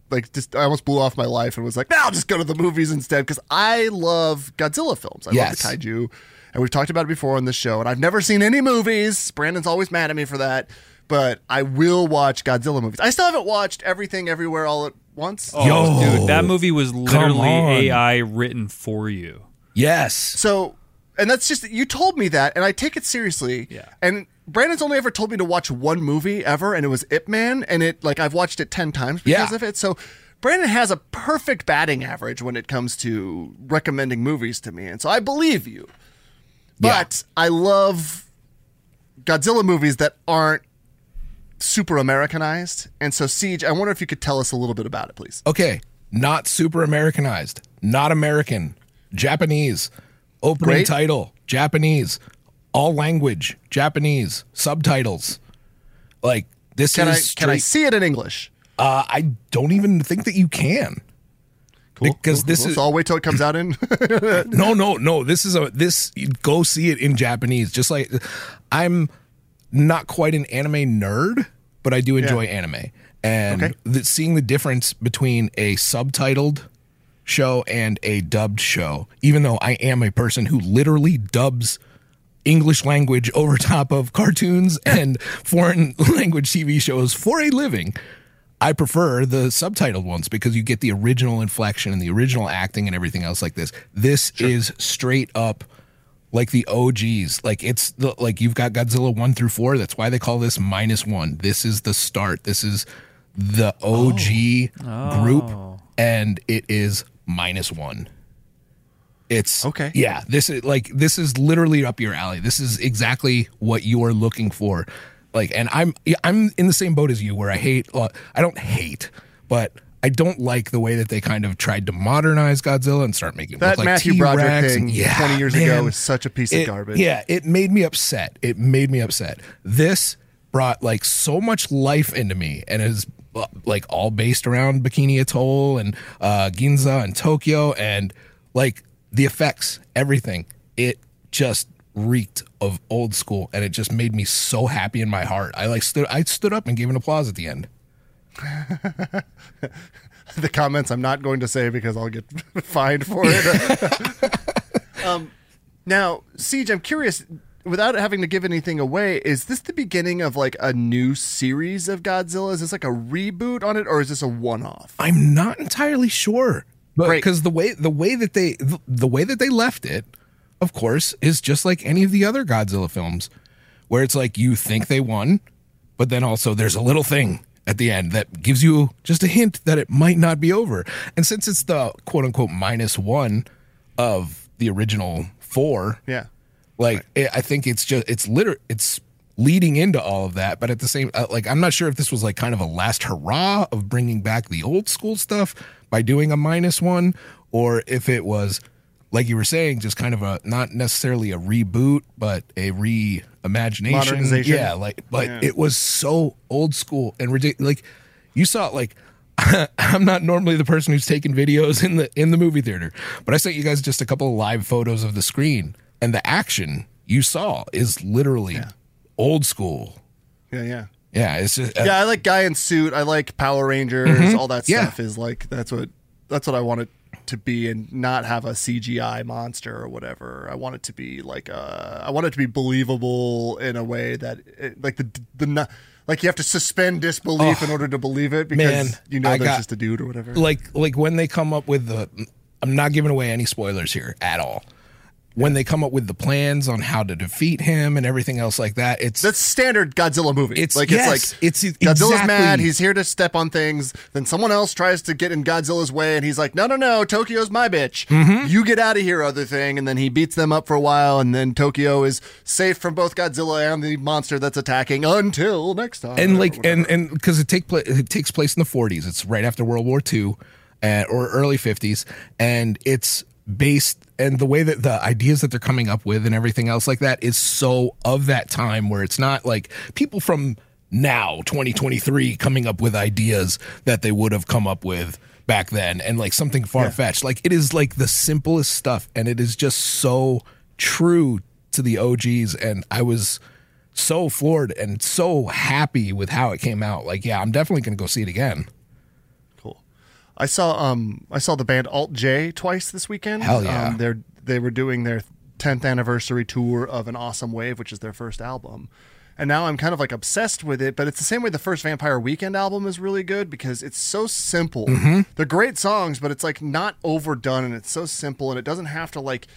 like just I almost blew off my life and was like, no, I'll just go to the movies instead, because I love Godzilla films. I yes. love the kaiju, and we've talked about it before on this show, and I've never seen any movies. Brandon's always mad at me for that. But I will watch Godzilla movies. I still haven't watched Everything Everywhere All at Once. Oh, Yo, dude, that movie was literally A I written for you. Yes. So, and that's just, you told me that, and I take it seriously. Yeah. And Brandon's only ever told me to watch one movie ever, and it was Ip Man, and it, like, I've watched it ten times because yeah. of it. So Brandon has a perfect batting average when it comes to recommending movies to me, and so I believe you. But yeah. I love Godzilla movies that aren't super Americanized. And so, Siege, I wonder if you could tell us a little bit about it, please. Okay. Not super Americanized. Not American. Japanese. Opening Great. title. Japanese. All language. Japanese. Subtitles. Like, this can is... I, straight, can I see it in English? Uh, I don't even think that you can. Cool. Because cool, this cool. is... So I'll wait till it comes out in... no, no, no. This is a... This... Go see it in Japanese. Just like... I'm... not quite an anime nerd, but I do enjoy yeah. anime. And okay. the, seeing the difference between a subtitled show and a dubbed show, even though I am a person who literally dubs English language over top of cartoons and foreign language T V shows for a living. I prefer the subtitled ones because you get the original inflection and the original acting and everything else like this. This sure. is straight up like the O Gs. Like it's the, like you've got Godzilla one through four. That's why they call this minus one. This is the start. This is the O G oh. group, and it is minus one. It's okay. Yeah, this is like this is literally up your alley. This is exactly what you are looking for. Like, and I'm I'm in the same boat as you, where I hate. Uh, I don't hate, but I don't like the way that they kind of tried to modernize Godzilla and start making that it look like Matthew T-Rex Broderick thing. And, yeah, twenty years man, ago was such a piece it, of garbage. Yeah, it made me upset. It made me upset. This brought like so much life into me, and is like all based around Bikini Atoll and uh, Ginza and Tokyo, and like the effects, everything. It just reeked of old school, and it just made me so happy in my heart. I like stood I stood up and gave an applause at the end. The comments I'm not going to say because I'll get fined for it. um, now, Siege, I'm curious, without having to give anything away, is this the beginning of like a new series of Godzilla? Is this like a reboot on it, or is this a one-off? I'm not entirely sure, but because the way the way that they the, the way that they left it, of course, is just like any of the other Godzilla films, where it's like you think they won, but then also there's a little thing at the end that gives you just a hint that it might not be over. And since it's the quote unquote minus one of the original four, yeah, like right. it, I think it's just it's liter- it's leading into all of that. But at the same, uh, like I'm not sure if this was like kind of a last hurrah of bringing back the old school stuff by doing a minus one, or if it was, like you were saying, just kind of a not necessarily a reboot, but a reimagination. Modernization. Yeah, like, but yeah. it was so old school and ridiculous. Like, you saw it. Like, I'm not normally the person who's taking videos in the in the movie theater, but I sent you guys just a couple of live photos of the screen, and the action you saw is literally yeah. old school. Yeah, yeah, yeah. It's just, uh, yeah. I like guy in suit. I like Power Rangers. Mm-hmm. All that stuff yeah. is like that's what that's what I wanted to be, and not have a C G I monster or whatever. I want it to be like uh I want it to be believable in a way that it, like the the like you have to suspend disbelief oh, in order to believe it, because man, you know I there's got, just a dude or whatever. Like like when they come up with the I'm not giving away any spoilers here at all. When they come up with the plans on how to defeat him and everything else like that, it's that's standard Godzilla movie. It's like yes, it's like it's Godzilla's exactly. mad. He's here to step on things. Then someone else tries to get in Godzilla's way, and he's like, "No, no, no! Tokyo's my bitch. Mm-hmm. You get out of here, other thing." And then he beats them up for a while, and then Tokyo is safe from both Godzilla and the monster that's attacking until next time. And like and and because it take pla- it takes place in the forties. It's right after World War Two, uh, or early fifties, and it's based. And the way that the ideas that they're coming up with and everything else like that is so of that time, where it's not like people from now, twenty twenty-three, coming up with ideas that they would have come up with back then, and like something far-fetched. Yeah. Like it is like the simplest stuff, and it is just so true to the O Gs. And I was so floored and so happy with how it came out. Like, yeah, I'm definitely going to go see it again. I saw um I saw the band Alt J twice this weekend. Hell yeah! Um, they're they were doing their tenth anniversary tour of An Awesome Wave, which is their first album, and now I'm kind of like obsessed with it. But it's the same way the first Vampire Weekend album is really good, because it's so simple. Mm-hmm. They're great songs, but it's like not overdone, and it's so simple, and it doesn't have to like.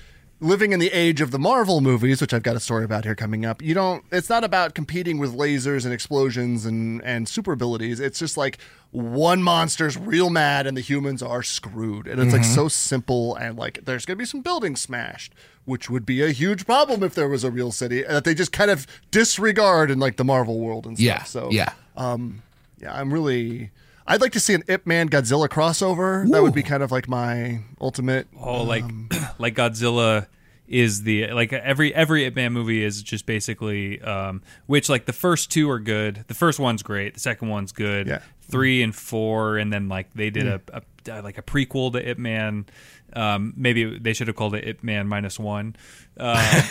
Living in the age of the Marvel movies, which I've got a story about here coming up, you don't. It's not about competing with lasers and explosions and, and super abilities. It's just like one monster's real mad and the humans are screwed. And it's mm-hmm. like so simple, and like there's going to be some buildings smashed, which would be a huge problem if there was a real city, that they just kind of disregard in like the Marvel world and stuff. Yeah, so yeah, um, yeah, I'm really. I'd like to see an Ip Man Godzilla crossover. Ooh. That would be kind of like my ultimate. Oh, like um, like Godzilla is the like every every Ip Man movie is just basically um, which like the first two are good. The first one's great. The second one's good. Yeah. Three and four, and then like they did mm. a, a like a prequel to Ip Man. Um, maybe they should have called it Ip Man Minus One. Uh,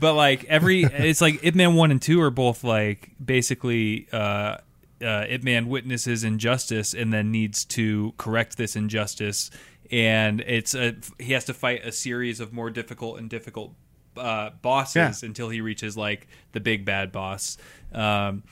but like every it's like Ip Man One and Two are both like basically. Uh, Uh, Ip Man witnesses injustice and then needs to correct this injustice and it's a, he has to fight a series of more difficult and difficult uh, bosses yeah. until he reaches like the big bad boss. Um,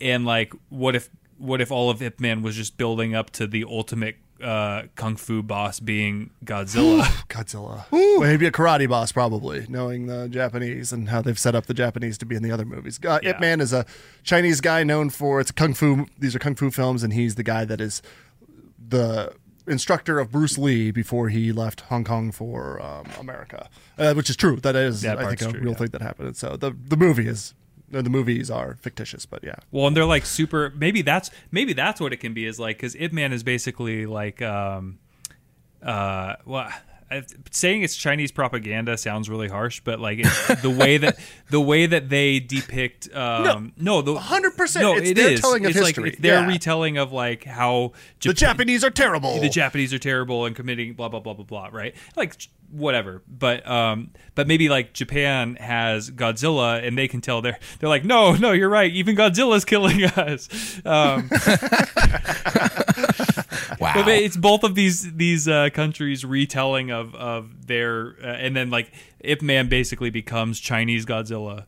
and like, what if what if all of Ip Man was just building up to the ultimate uh, kung fu boss being Godzilla? Godzilla. Ooh. Well, he'd be a karate boss probably, knowing the Japanese and how they've set up the Japanese to be in the other movies. Uh, yeah. Ip Man is a Chinese guy known for it's kung fu. These are kung fu films, and he's the guy that is the instructor of Bruce Lee before he left Hong Kong for um, America, uh, which is true. That is, that I think, a true, real yeah. thing that happened. And so the the movie is, the movies are fictitious, but yeah. Well, and they're like super. Maybe that's maybe that's what it can be. Is like, because Ip Man is basically like, um, uh, well, I, saying it's Chinese propaganda sounds really harsh, but like it's the way that the way that they depict. Um, no, no, the hundred percent. No, it's it their is. telling of it's history. Like, it's their yeah. retelling of like how Japan, the Japanese are terrible. The Japanese are terrible and committing blah blah blah blah blah. Right, like whatever. But um, but maybe like Japan has Godzilla, and they can tell they're they're like, no, no, you're right. Even Godzilla's killing us. Um, Wow. But it's both of these these uh, countries retelling of of their uh, and then like Ip Man basically becomes Chinese Godzilla.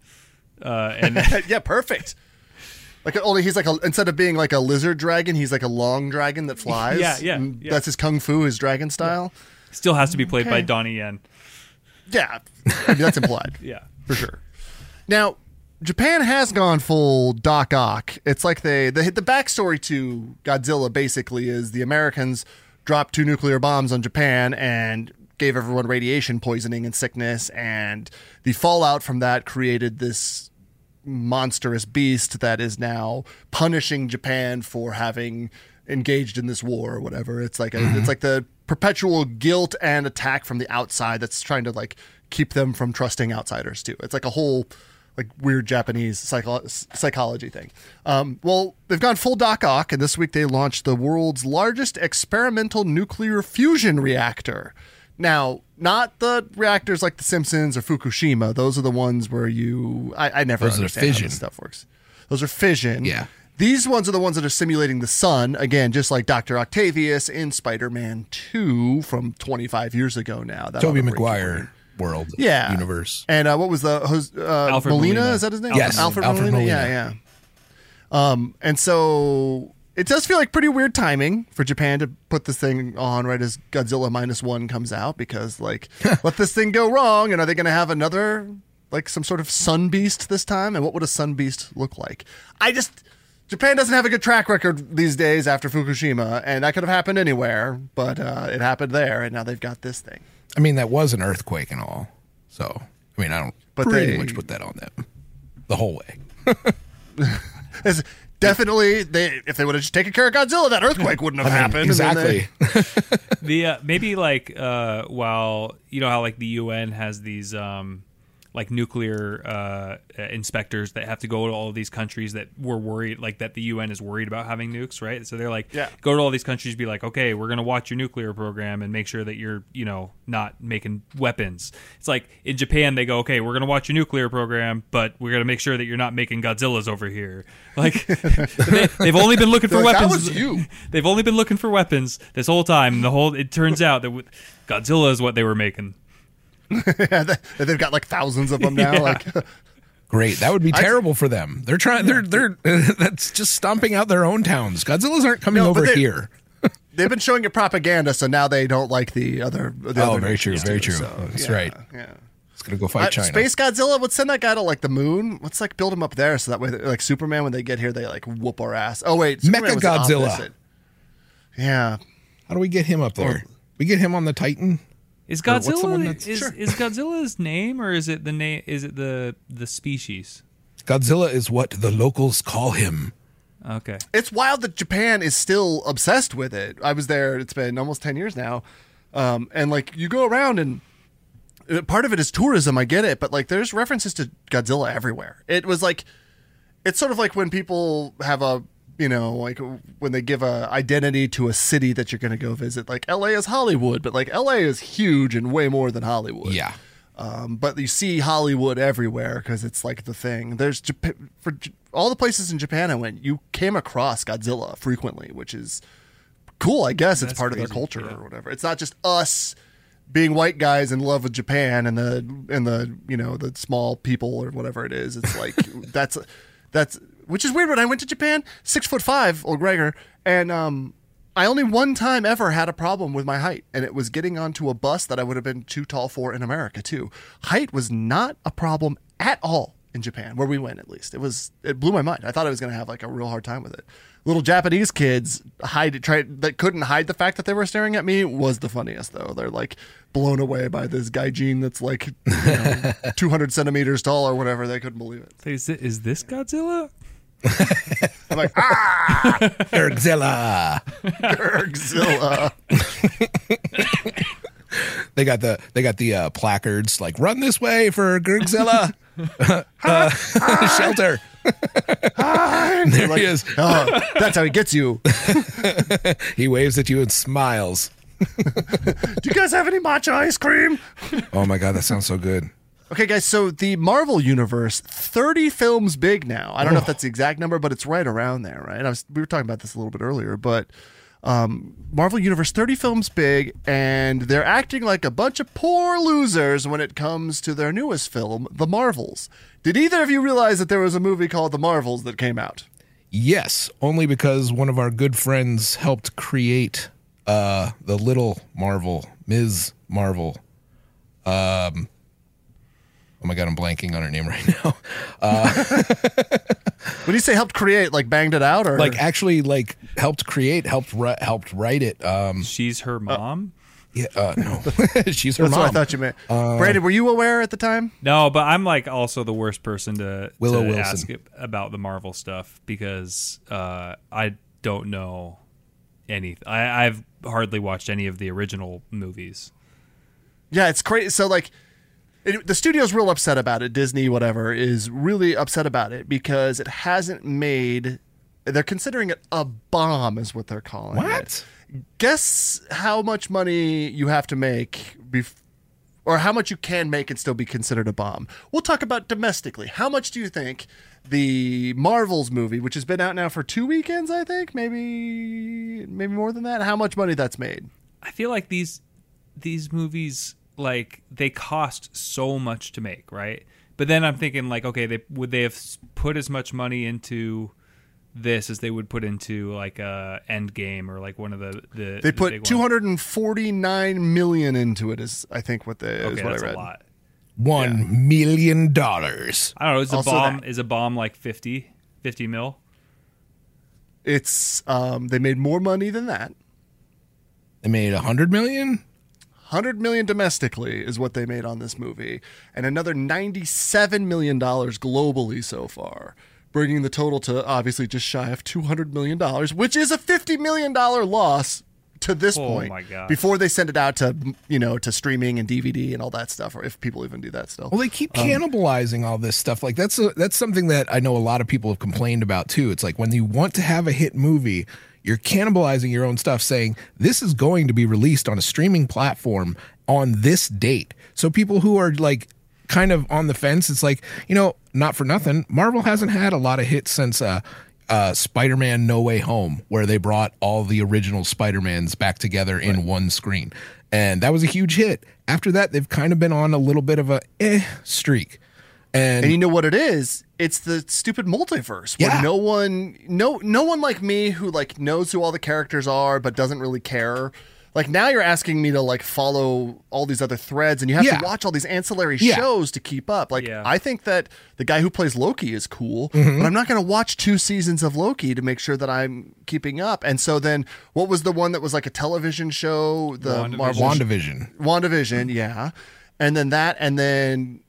Uh, and yeah, perfect. Like only he's like a, instead of being like a lizard dragon, he's like a long dragon that flies. yeah, yeah, yeah. That's his kung fu, his dragon style. Yeah. Still has to be played okay. by Donnie Yen. Yeah, I mean, that's implied. Yeah, for sure. Now, Japan has gone full Doc Ock. It's like they, they hit the backstory to Godzilla basically is the Americans dropped two nuclear bombs on Japan and gave everyone radiation poisoning and sickness, and the fallout from that created this monstrous beast that is now punishing Japan for having engaged in this war or whatever. It's like a, mm-hmm. it's like the perpetual guilt and attack from the outside that's trying to like keep them from trusting outsiders too. It's like a whole like weird Japanese psycho- psychology thing. Um, well, they've gone full Doc Ock, and this week they launched the world's largest experimental nuclear fusion reactor. Now, not the reactors like the Simpsons or Fukushima. Those are the ones where you... I, I never Those understand how this stuff works. Those are fission. Yeah. These ones are the ones that are simulating the sun, again, just like Doctor Octavius in Spider-Man two from twenty-five years ago now. That Tobey Maguire... world yeah universe and uh what was the uh Alfred Molina, Molina is that his name? Yes, Alfred, Alfred Molina. Molina yeah yeah um and so it does feel like pretty weird timing for Japan to put this thing on right as Godzilla Minus One comes out, because like let this thing go wrong and are they going to have another like some sort of sun beast this time, and what would a sun beast look like? I just Japan doesn't have a good track record these days after Fukushima, and that could have happened anywhere, but uh it happened there and now they've got this thing. I mean, that was an earthquake and all. So, I mean, I don't but pretty they, much put that on them the whole way. Definitely, they if they would have just taken care of Godzilla, that earthquake wouldn't have I mean, happened. Exactly. They, the uh, maybe like uh, while, you know how like the U N has these um, like nuclear uh, inspectors that have to go to all of these countries that were worried, like that the U N is worried about having nukes, right? So they're like, yeah. go to all these countries, be like, okay, we're going to watch your nuclear program and make sure that you're, you know, not making weapons. It's like in Japan, they go, okay, we're going to watch your nuclear program, but we're going to make sure that you're not making Godzillas over here. Like they, they've only been looking for like, weapons. That was you. They've only been looking for weapons this whole time. The whole, it turns out that Godzilla is what they were making. Yeah, they've got like thousands of them now. Yeah. Like, great, that would be terrible I, for them. They're trying. They're they're that's just stomping out their own towns. Godzillas aren't coming no, over they, here. They've been showing it propaganda, so now they don't like the other. The oh, other very true, very too, true. So, that's yeah, right. Yeah, it's gonna go fight uh, China. Space Godzilla would send that guy to like the moon. Let's like build him up there, so that way, they, like Superman, when they get here, they like whoop our ass. Oh wait, Mecha Godzilla. Yeah, how do we get him up there? Oh. We get him on the Titan. Is Godzilla is, sure. is Godzilla's name, or is it the name? Is it the the species? Godzilla is what the locals call him. Okay, it's wild that Japan is still obsessed with it. I was there; it's been almost ten years now, um, and like you go around, and part of it is tourism. I get it, but like there's references to Godzilla everywhere. It was like it's sort of like when people have a. You know, like when they give a identity to a city that you're going to go visit, like L A is Hollywood, but like L A is huge and way more than Hollywood. Yeah. Um, but you see Hollywood everywhere because it's like the thing. There's Japan, for all the places in Japan I went, you came across Godzilla frequently, which is cool, I guess. That's it's part crazy. Of their culture yeah. or whatever. It's not just us being white guys in love with Japan and the and the you know the small people or whatever it is. It's like that's that's which is weird. When I went to Japan, six foot five, old Gregor, and um, I only one time ever had a problem with my height, and it was getting onto a bus that I would have been too tall for in America too. Height was not a problem at all in Japan, where we went at least. It was it blew my mind. I thought I was going to have like a real hard time with it. Little Japanese kids hide, try, that couldn't hide the fact that they were staring at me was the funniest, though. They're, like, blown away by this gaijin that's, like, you know, two hundred centimeters tall or whatever. They couldn't believe it. Is, it, is this Godzilla? I'm like, ah! Gurgzilla! Gurgzilla. They got the they got the uh, placards, like, run this way for Gurgzilla. uh, uh, shelter. Hi. There like, he is. Oh, that's how he gets you. He waves at you and smiles. Do you guys have any matcha ice cream? Oh my god, that sounds so good. Okay, guys, so the Marvel Universe, thirty films big now. I don't oh. know if that's the exact number, but it's right around there, right? I was, we were talking about this a little bit earlier, but um, Marvel Universe, thirty films big, and they're acting like a bunch of poor losers when it comes to their newest film, The Marvels. Did either of you realize that there was a movie called The Marvels that came out? Yes, only because one of our good friends helped create uh, the Little Marvel, Miz Marvel. Um, oh my God, I'm blanking on her name right now. Uh, what do you say? Helped create, like banged it out, or like actually like helped create, helped ri- helped write it. Um, She's her mom. Uh- Yeah, uh, no, she's her That's mom. That's what I thought you meant. Uh, Brandon, were you aware at the time? No, but I'm like also the worst person to, Willow to Wilson. ask about the Marvel stuff because uh, I don't know anything. I, I've hardly watched any of the original movies. Yeah, it's crazy. So like it, the studio's real upset about it. Disney, whatever, is really upset about it because it hasn't made... They're considering it a bomb is what they're calling what? it. Guess how much money you have to make bef- or how much you can make and still be considered a bomb. We'll talk about domestically. How much do you think the Marvels movie, which has been out now for two weekends, I think, maybe maybe more than that, how much money that's made? I feel like these these movies, like, they cost so much to make, right? But then I'm thinking, like, okay, they would they have put as much money into... this as they would put into like a Endgame or like one of the, the they put the two hundred forty-nine million into it is I think what the okay, is what that's I read. A lot. One yeah. million dollars. I don't know. Is also a bomb that, is a bomb like fifty, fifty mil? It's um, they made more money than that. They made a hundred million. Hundred million domestically is what they made on this movie, and another ninety-seven million dollars globally so far. Bringing the total to obviously just shy of two hundred million dollars, which is a fifty million dollars loss to this oh point my God. before they send it out to, you know, to streaming and D V D and all that stuff, or if people even do that still. Well, they keep cannibalizing um, all this stuff. Like that's a, that's something that I know a lot of people have complained about too. It's like when you want to have a hit movie, you're cannibalizing your own stuff, saying this is going to be released on a streaming platform on this date. So people who are like, kind of on the fence, it's like, you know, not for nothing, Marvel hasn't had a lot of hits since uh, uh, Spider-Man No Way Home, where they brought all the original Spider-Mans back together right. in one screen. And that was a huge hit. After that, they've kind of been on a little bit of a eh streak. And, and you know what it is? It's the stupid multiverse where yeah. no one, no, no one like me who like knows who all the characters are but doesn't really care. Like, now you're asking me to, like, follow all these other threads, and you have yeah. to watch all these ancillary yeah. shows to keep up. Like, yeah. I think that the guy who plays Loki is cool, mm-hmm. but I'm not going to watch two seasons of Loki to make sure that I'm keeping up. And so then, what was the one that was, like, a television show? The WandaVision. Mar- WandaVision, WandaVision yeah. And then that, and then...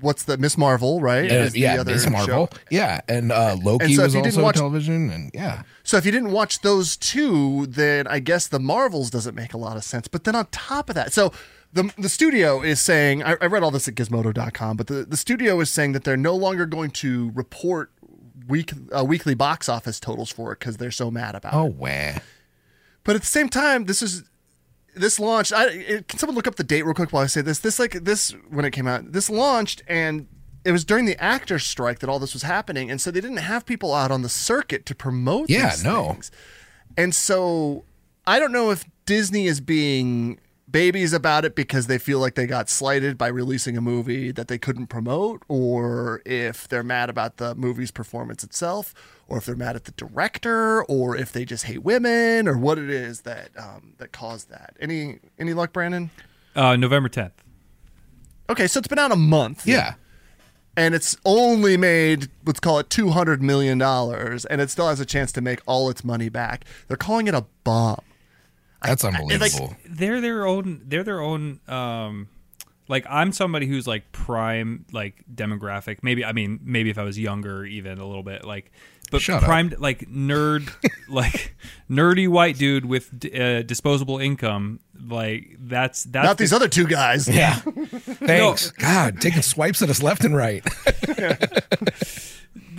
What's the Miss Marvel, right? Yeah, yeah Miss Marvel. Show. Yeah, and uh, Loki and so was also watch, television, and yeah. So if you didn't watch those two, then I guess the Marvels doesn't make a lot of sense. But then on top of that, so the the studio is saying, I, I read all this at Gizmodo dot com, but the, the studio is saying that they're no longer going to report week uh, weekly box office totals for it because they're so mad about oh, it. Oh, wow. But at the same time, this is... This launched. I, it, can someone look up the date real quick while I say this? This like this when it came out. This launched, and it was during the actors' strike that all this was happening, and so they didn't have people out on the circuit to promote. Yeah, these no. things. And so I don't know if Disney is being babies about it because they feel like they got slighted by releasing a movie that they couldn't promote, or if they're mad about the movie's performance itself, or if they're mad at the director, or if they just hate women, or what it is that um, that caused that. Any any luck, Brandon? Uh, November tenth. Okay, so it's been out a month. Yeah. And it's only made, let's call it two hundred million dollars, and it still has a chance to make all its money back. They're calling it a bomb. That's unbelievable. I, like, they're their own. They're their own. Um, like I'm somebody who's like prime like demographic. Maybe I mean maybe if I was younger, even a little bit like. But Shut primed up. Like nerd, like nerdy white dude with uh, disposable income. Like that's that's not the, these other two guys. Yeah. Thanks. No. God, taking swipes at us left and right.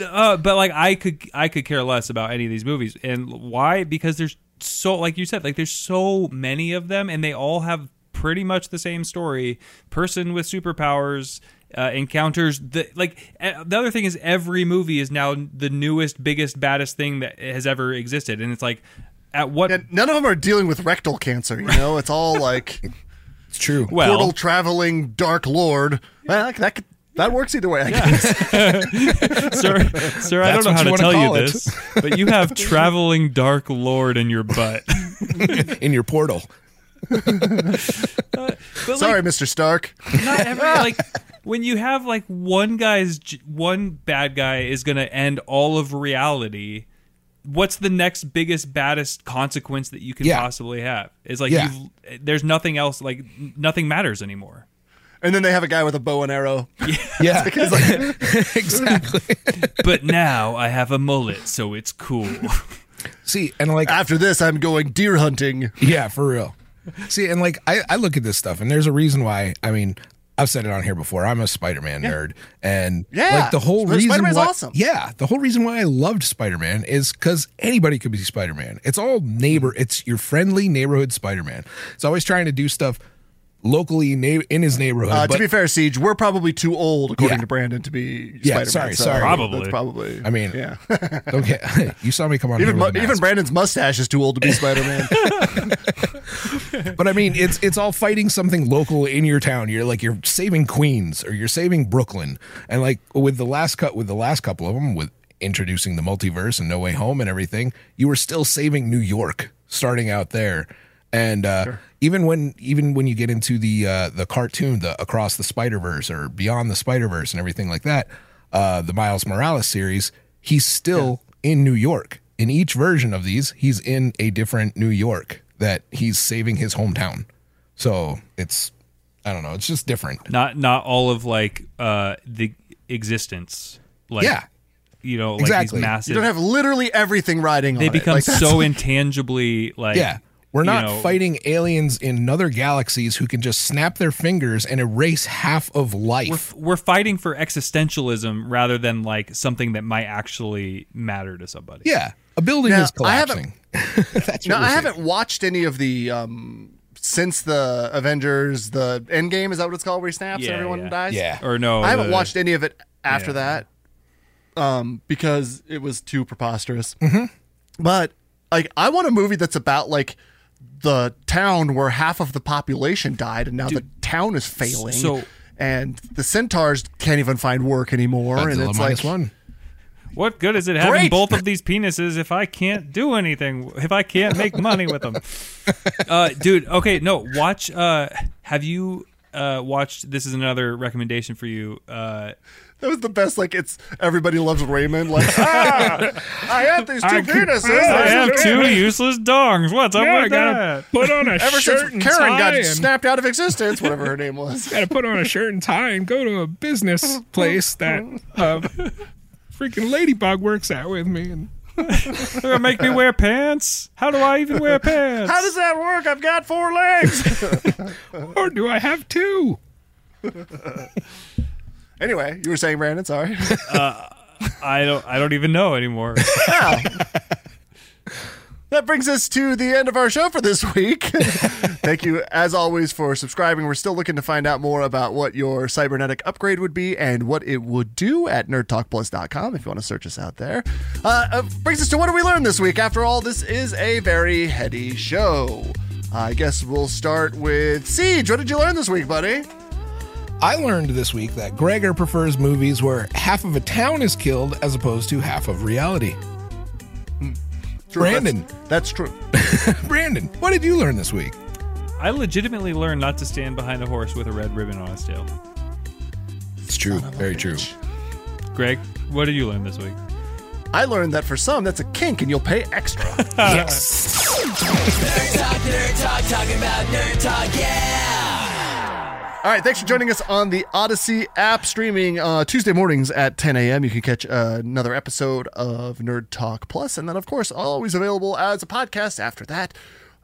uh, but like I could I could care less about any of these movies, and why? Because there's. So, like you said, like there's so many of them, and they all have pretty much the same story. Person with superpowers uh, encounters the like. Uh, the other thing is, every movie is now the newest, biggest, baddest thing that has ever existed, and it's like, at what? Yeah, none of them are dealing with rectal cancer. You know, it's all like, it's true. Well, portal traveling dark lord. Well, that could, that works either way, I yeah. guess. sir, sir I don't know how to tell you it. This, but you have traveling dark lord in your butt. In your portal. uh, Sorry, like, Mister Stark. Not every, like, when you have, like, one guy's, one bad guy is going to end all of reality, what's the next biggest, baddest consequence that you can yeah. possibly have? It's like, yeah. you've, there's nothing else, like, nothing matters anymore. And then they have a guy with a bow and arrow. Yeah, yeah. It's like, exactly. But now I have a mullet, so it's cool. See, and like after this, I'm going deer hunting. Yeah, for real. See, and like I, I look at this stuff, and there's a reason why. I mean, I've said it on here before. I'm a Spider-Man yeah. nerd, and yeah, like the whole Spider-Man's reason why, awesome. Yeah, the whole reason why I loved Spider-Man is because anybody could be Spider-Man. It's all neighbor. It's your friendly neighborhood Spider-Man. It's always trying to do stuff. Locally in his neighborhood. Uh, but, to be fair, Siege, we're probably too old, according yeah. to Brandon, to be yeah, Spider-Man. Sorry, so sorry. Probably. That's probably. I mean, yeah. Okay. You saw me come on even, here with even Brandon's mustache is too old to be Spider-Man. But I mean, it's it's all fighting something local in your town. You're like, you're saving Queens or you're saving Brooklyn. And like with the last cut, with the last couple of them, with introducing the multiverse and No Way Home and everything, you were still saving New York, starting out there. And uh, sure. even when even when you get into the uh, the cartoon, the Across the Spider-Verse or Beyond the Spider-Verse and everything like that, uh, the Miles Morales series, he's still yeah. in New York. In each version of these, he's in a different New York that he's saving his hometown. So it's, I don't know, it's just different. Not not all of like uh, the existence. Like, yeah. You know, like exactly. these massive. You don't have literally everything riding on it. They become like, so intangibly like. Yeah. We're not you know, fighting aliens in other galaxies who can just snap their fingers and erase half of life. We're, we're fighting for existentialism rather than like something that might actually matter to somebody. Yeah, a building now, is collapsing. I haven't, That's now, I haven't watched any of the um, since the Avengers, the Endgame, is that what it's called, where he snaps yeah, and everyone yeah. dies? Yeah, or no, I haven't the, watched any of it after yeah. that um, because it was too preposterous. Mm-hmm. But like, I want a movie that's about like. The town where half of the population died, and now Dude, the town is failing, so, and the centaurs can't even find work anymore. Godzilla and it's like, one. What good is it having Great. both of these penises if I can't do anything? If I can't make money with them, uh, dude. Okay, no. Watch. Uh, have you uh, watched? This is another recommendation for you. Uh, That was the best, like, it's Everybody Loves Raymond. Like, ah, I have these two I, penises. I, I have two Raymond. useless dongs. What's up yeah, with that? Put on a Ever shirt since and Karen tie got and... snapped out of existence, whatever her name was. Gotta put on a shirt and tie and go to a business place that uh, freaking Ladybug works at with me. And they're gonna make me wear pants? How do I even wear pants? How does that work? I've got four legs. Or do I have two? Anyway, you were saying, Brandon. Sorry, uh, I don't. I don't even know anymore. Yeah. That brings us to the end of our show for this week. Thank you, as always, for subscribing. We're still looking to find out more about what your cybernetic upgrade would be and what it would do at nerd talk plus dot com if you want to search us out there. Uh, brings us to what did we learn this week? After all, this is a very heady show. I guess we'll start with Siege. What did you learn this week, buddy? I learned this week that Gregor prefers movies where half of a town is killed as opposed to half of reality. True. Brandon. That's, that's true. Brandon, what did you learn this week? I legitimately learned not to stand behind a horse with a red ribbon on its tail. It's true. Very true. Greg, what did you learn this week? I learned that for some, that's a kink and you'll pay extra. Yes. Nerd Talk, Nerd Talk, talking about Nerd Talk, yeah! All right, thanks for joining us on the Odyssey app, streaming uh, Tuesday mornings at ten a.m. You can catch uh, another episode of Nerd Talk Plus, and then, of course, always available as a podcast after that.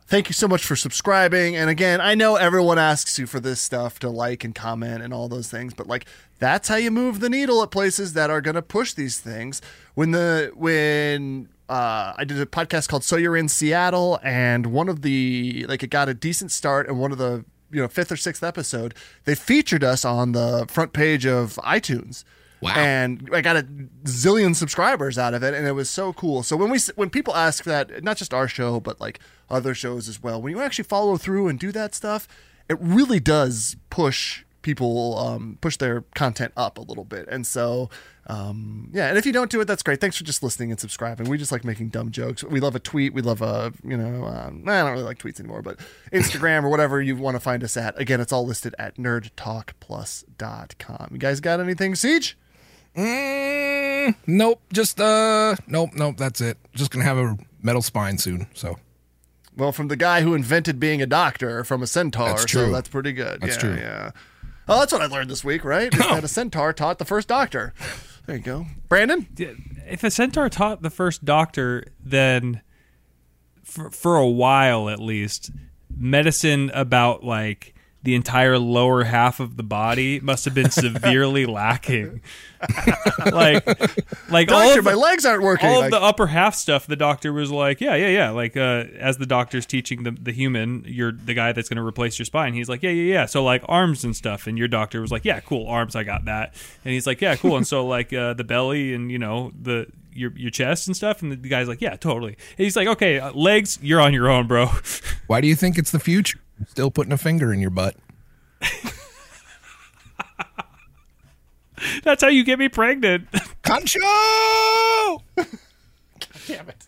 Thank you so much for subscribing. And again, I know everyone asks you for this stuff to like and comment and all those things, but like that's how you move the needle at places that are going to push these things. When the when uh, I did a podcast called So You're in Seattle, and one of the like it got a decent start, and one of the you know fifth or sixth episode, they featured us on the front page of iTunes. Wow. And I got a zillion subscribers out of it, and it was so cool. So when we when people ask that, not just our show, but like other shows as well, when you actually follow through and do that stuff, it really does push people, um, push their content up a little bit. And so, um, yeah, and if you don't do it, that's great. Thanks for just listening and subscribing. We just like making dumb jokes. We love a tweet. We love a, you know, um, I don't really like tweets anymore, but Instagram or whatever you want to find us at. Again, it's all listed at nerd talk plus dot com. You guys got anything, Siege? Mm, nope, just uh, nope, nope. That's it. Just gonna have a metal spine soon. So, well, from the guy who invented being a doctor from a centaur, that's true. So that's pretty good. That's yeah, true. Yeah. Oh, that's what I learned this week, right? Is that a centaur taught the first doctor. There you go, Brandon. If a centaur taught the first doctor, then for, for a while at least, medicine about like. The entire lower half of the body must have been severely lacking. Like, like doctor, all of my the, legs aren't working. All like, of the upper half stuff, the doctor was like, yeah, yeah, yeah. Like, uh, as the doctor's teaching the, the human, you're the guy that's going to replace your spine. He's like, yeah, yeah, yeah. So, like, arms and stuff. And your doctor was like, yeah, cool, arms, I got that. And he's like, yeah, cool. And so, like, uh, the belly and, you know, the... Your your chest and stuff, and the guy's like, yeah, totally. And he's like, okay, uh, legs, you're on your own, bro. Why do you think it's the future? Still putting a finger in your butt. That's how you get me pregnant. Concho! God damn it.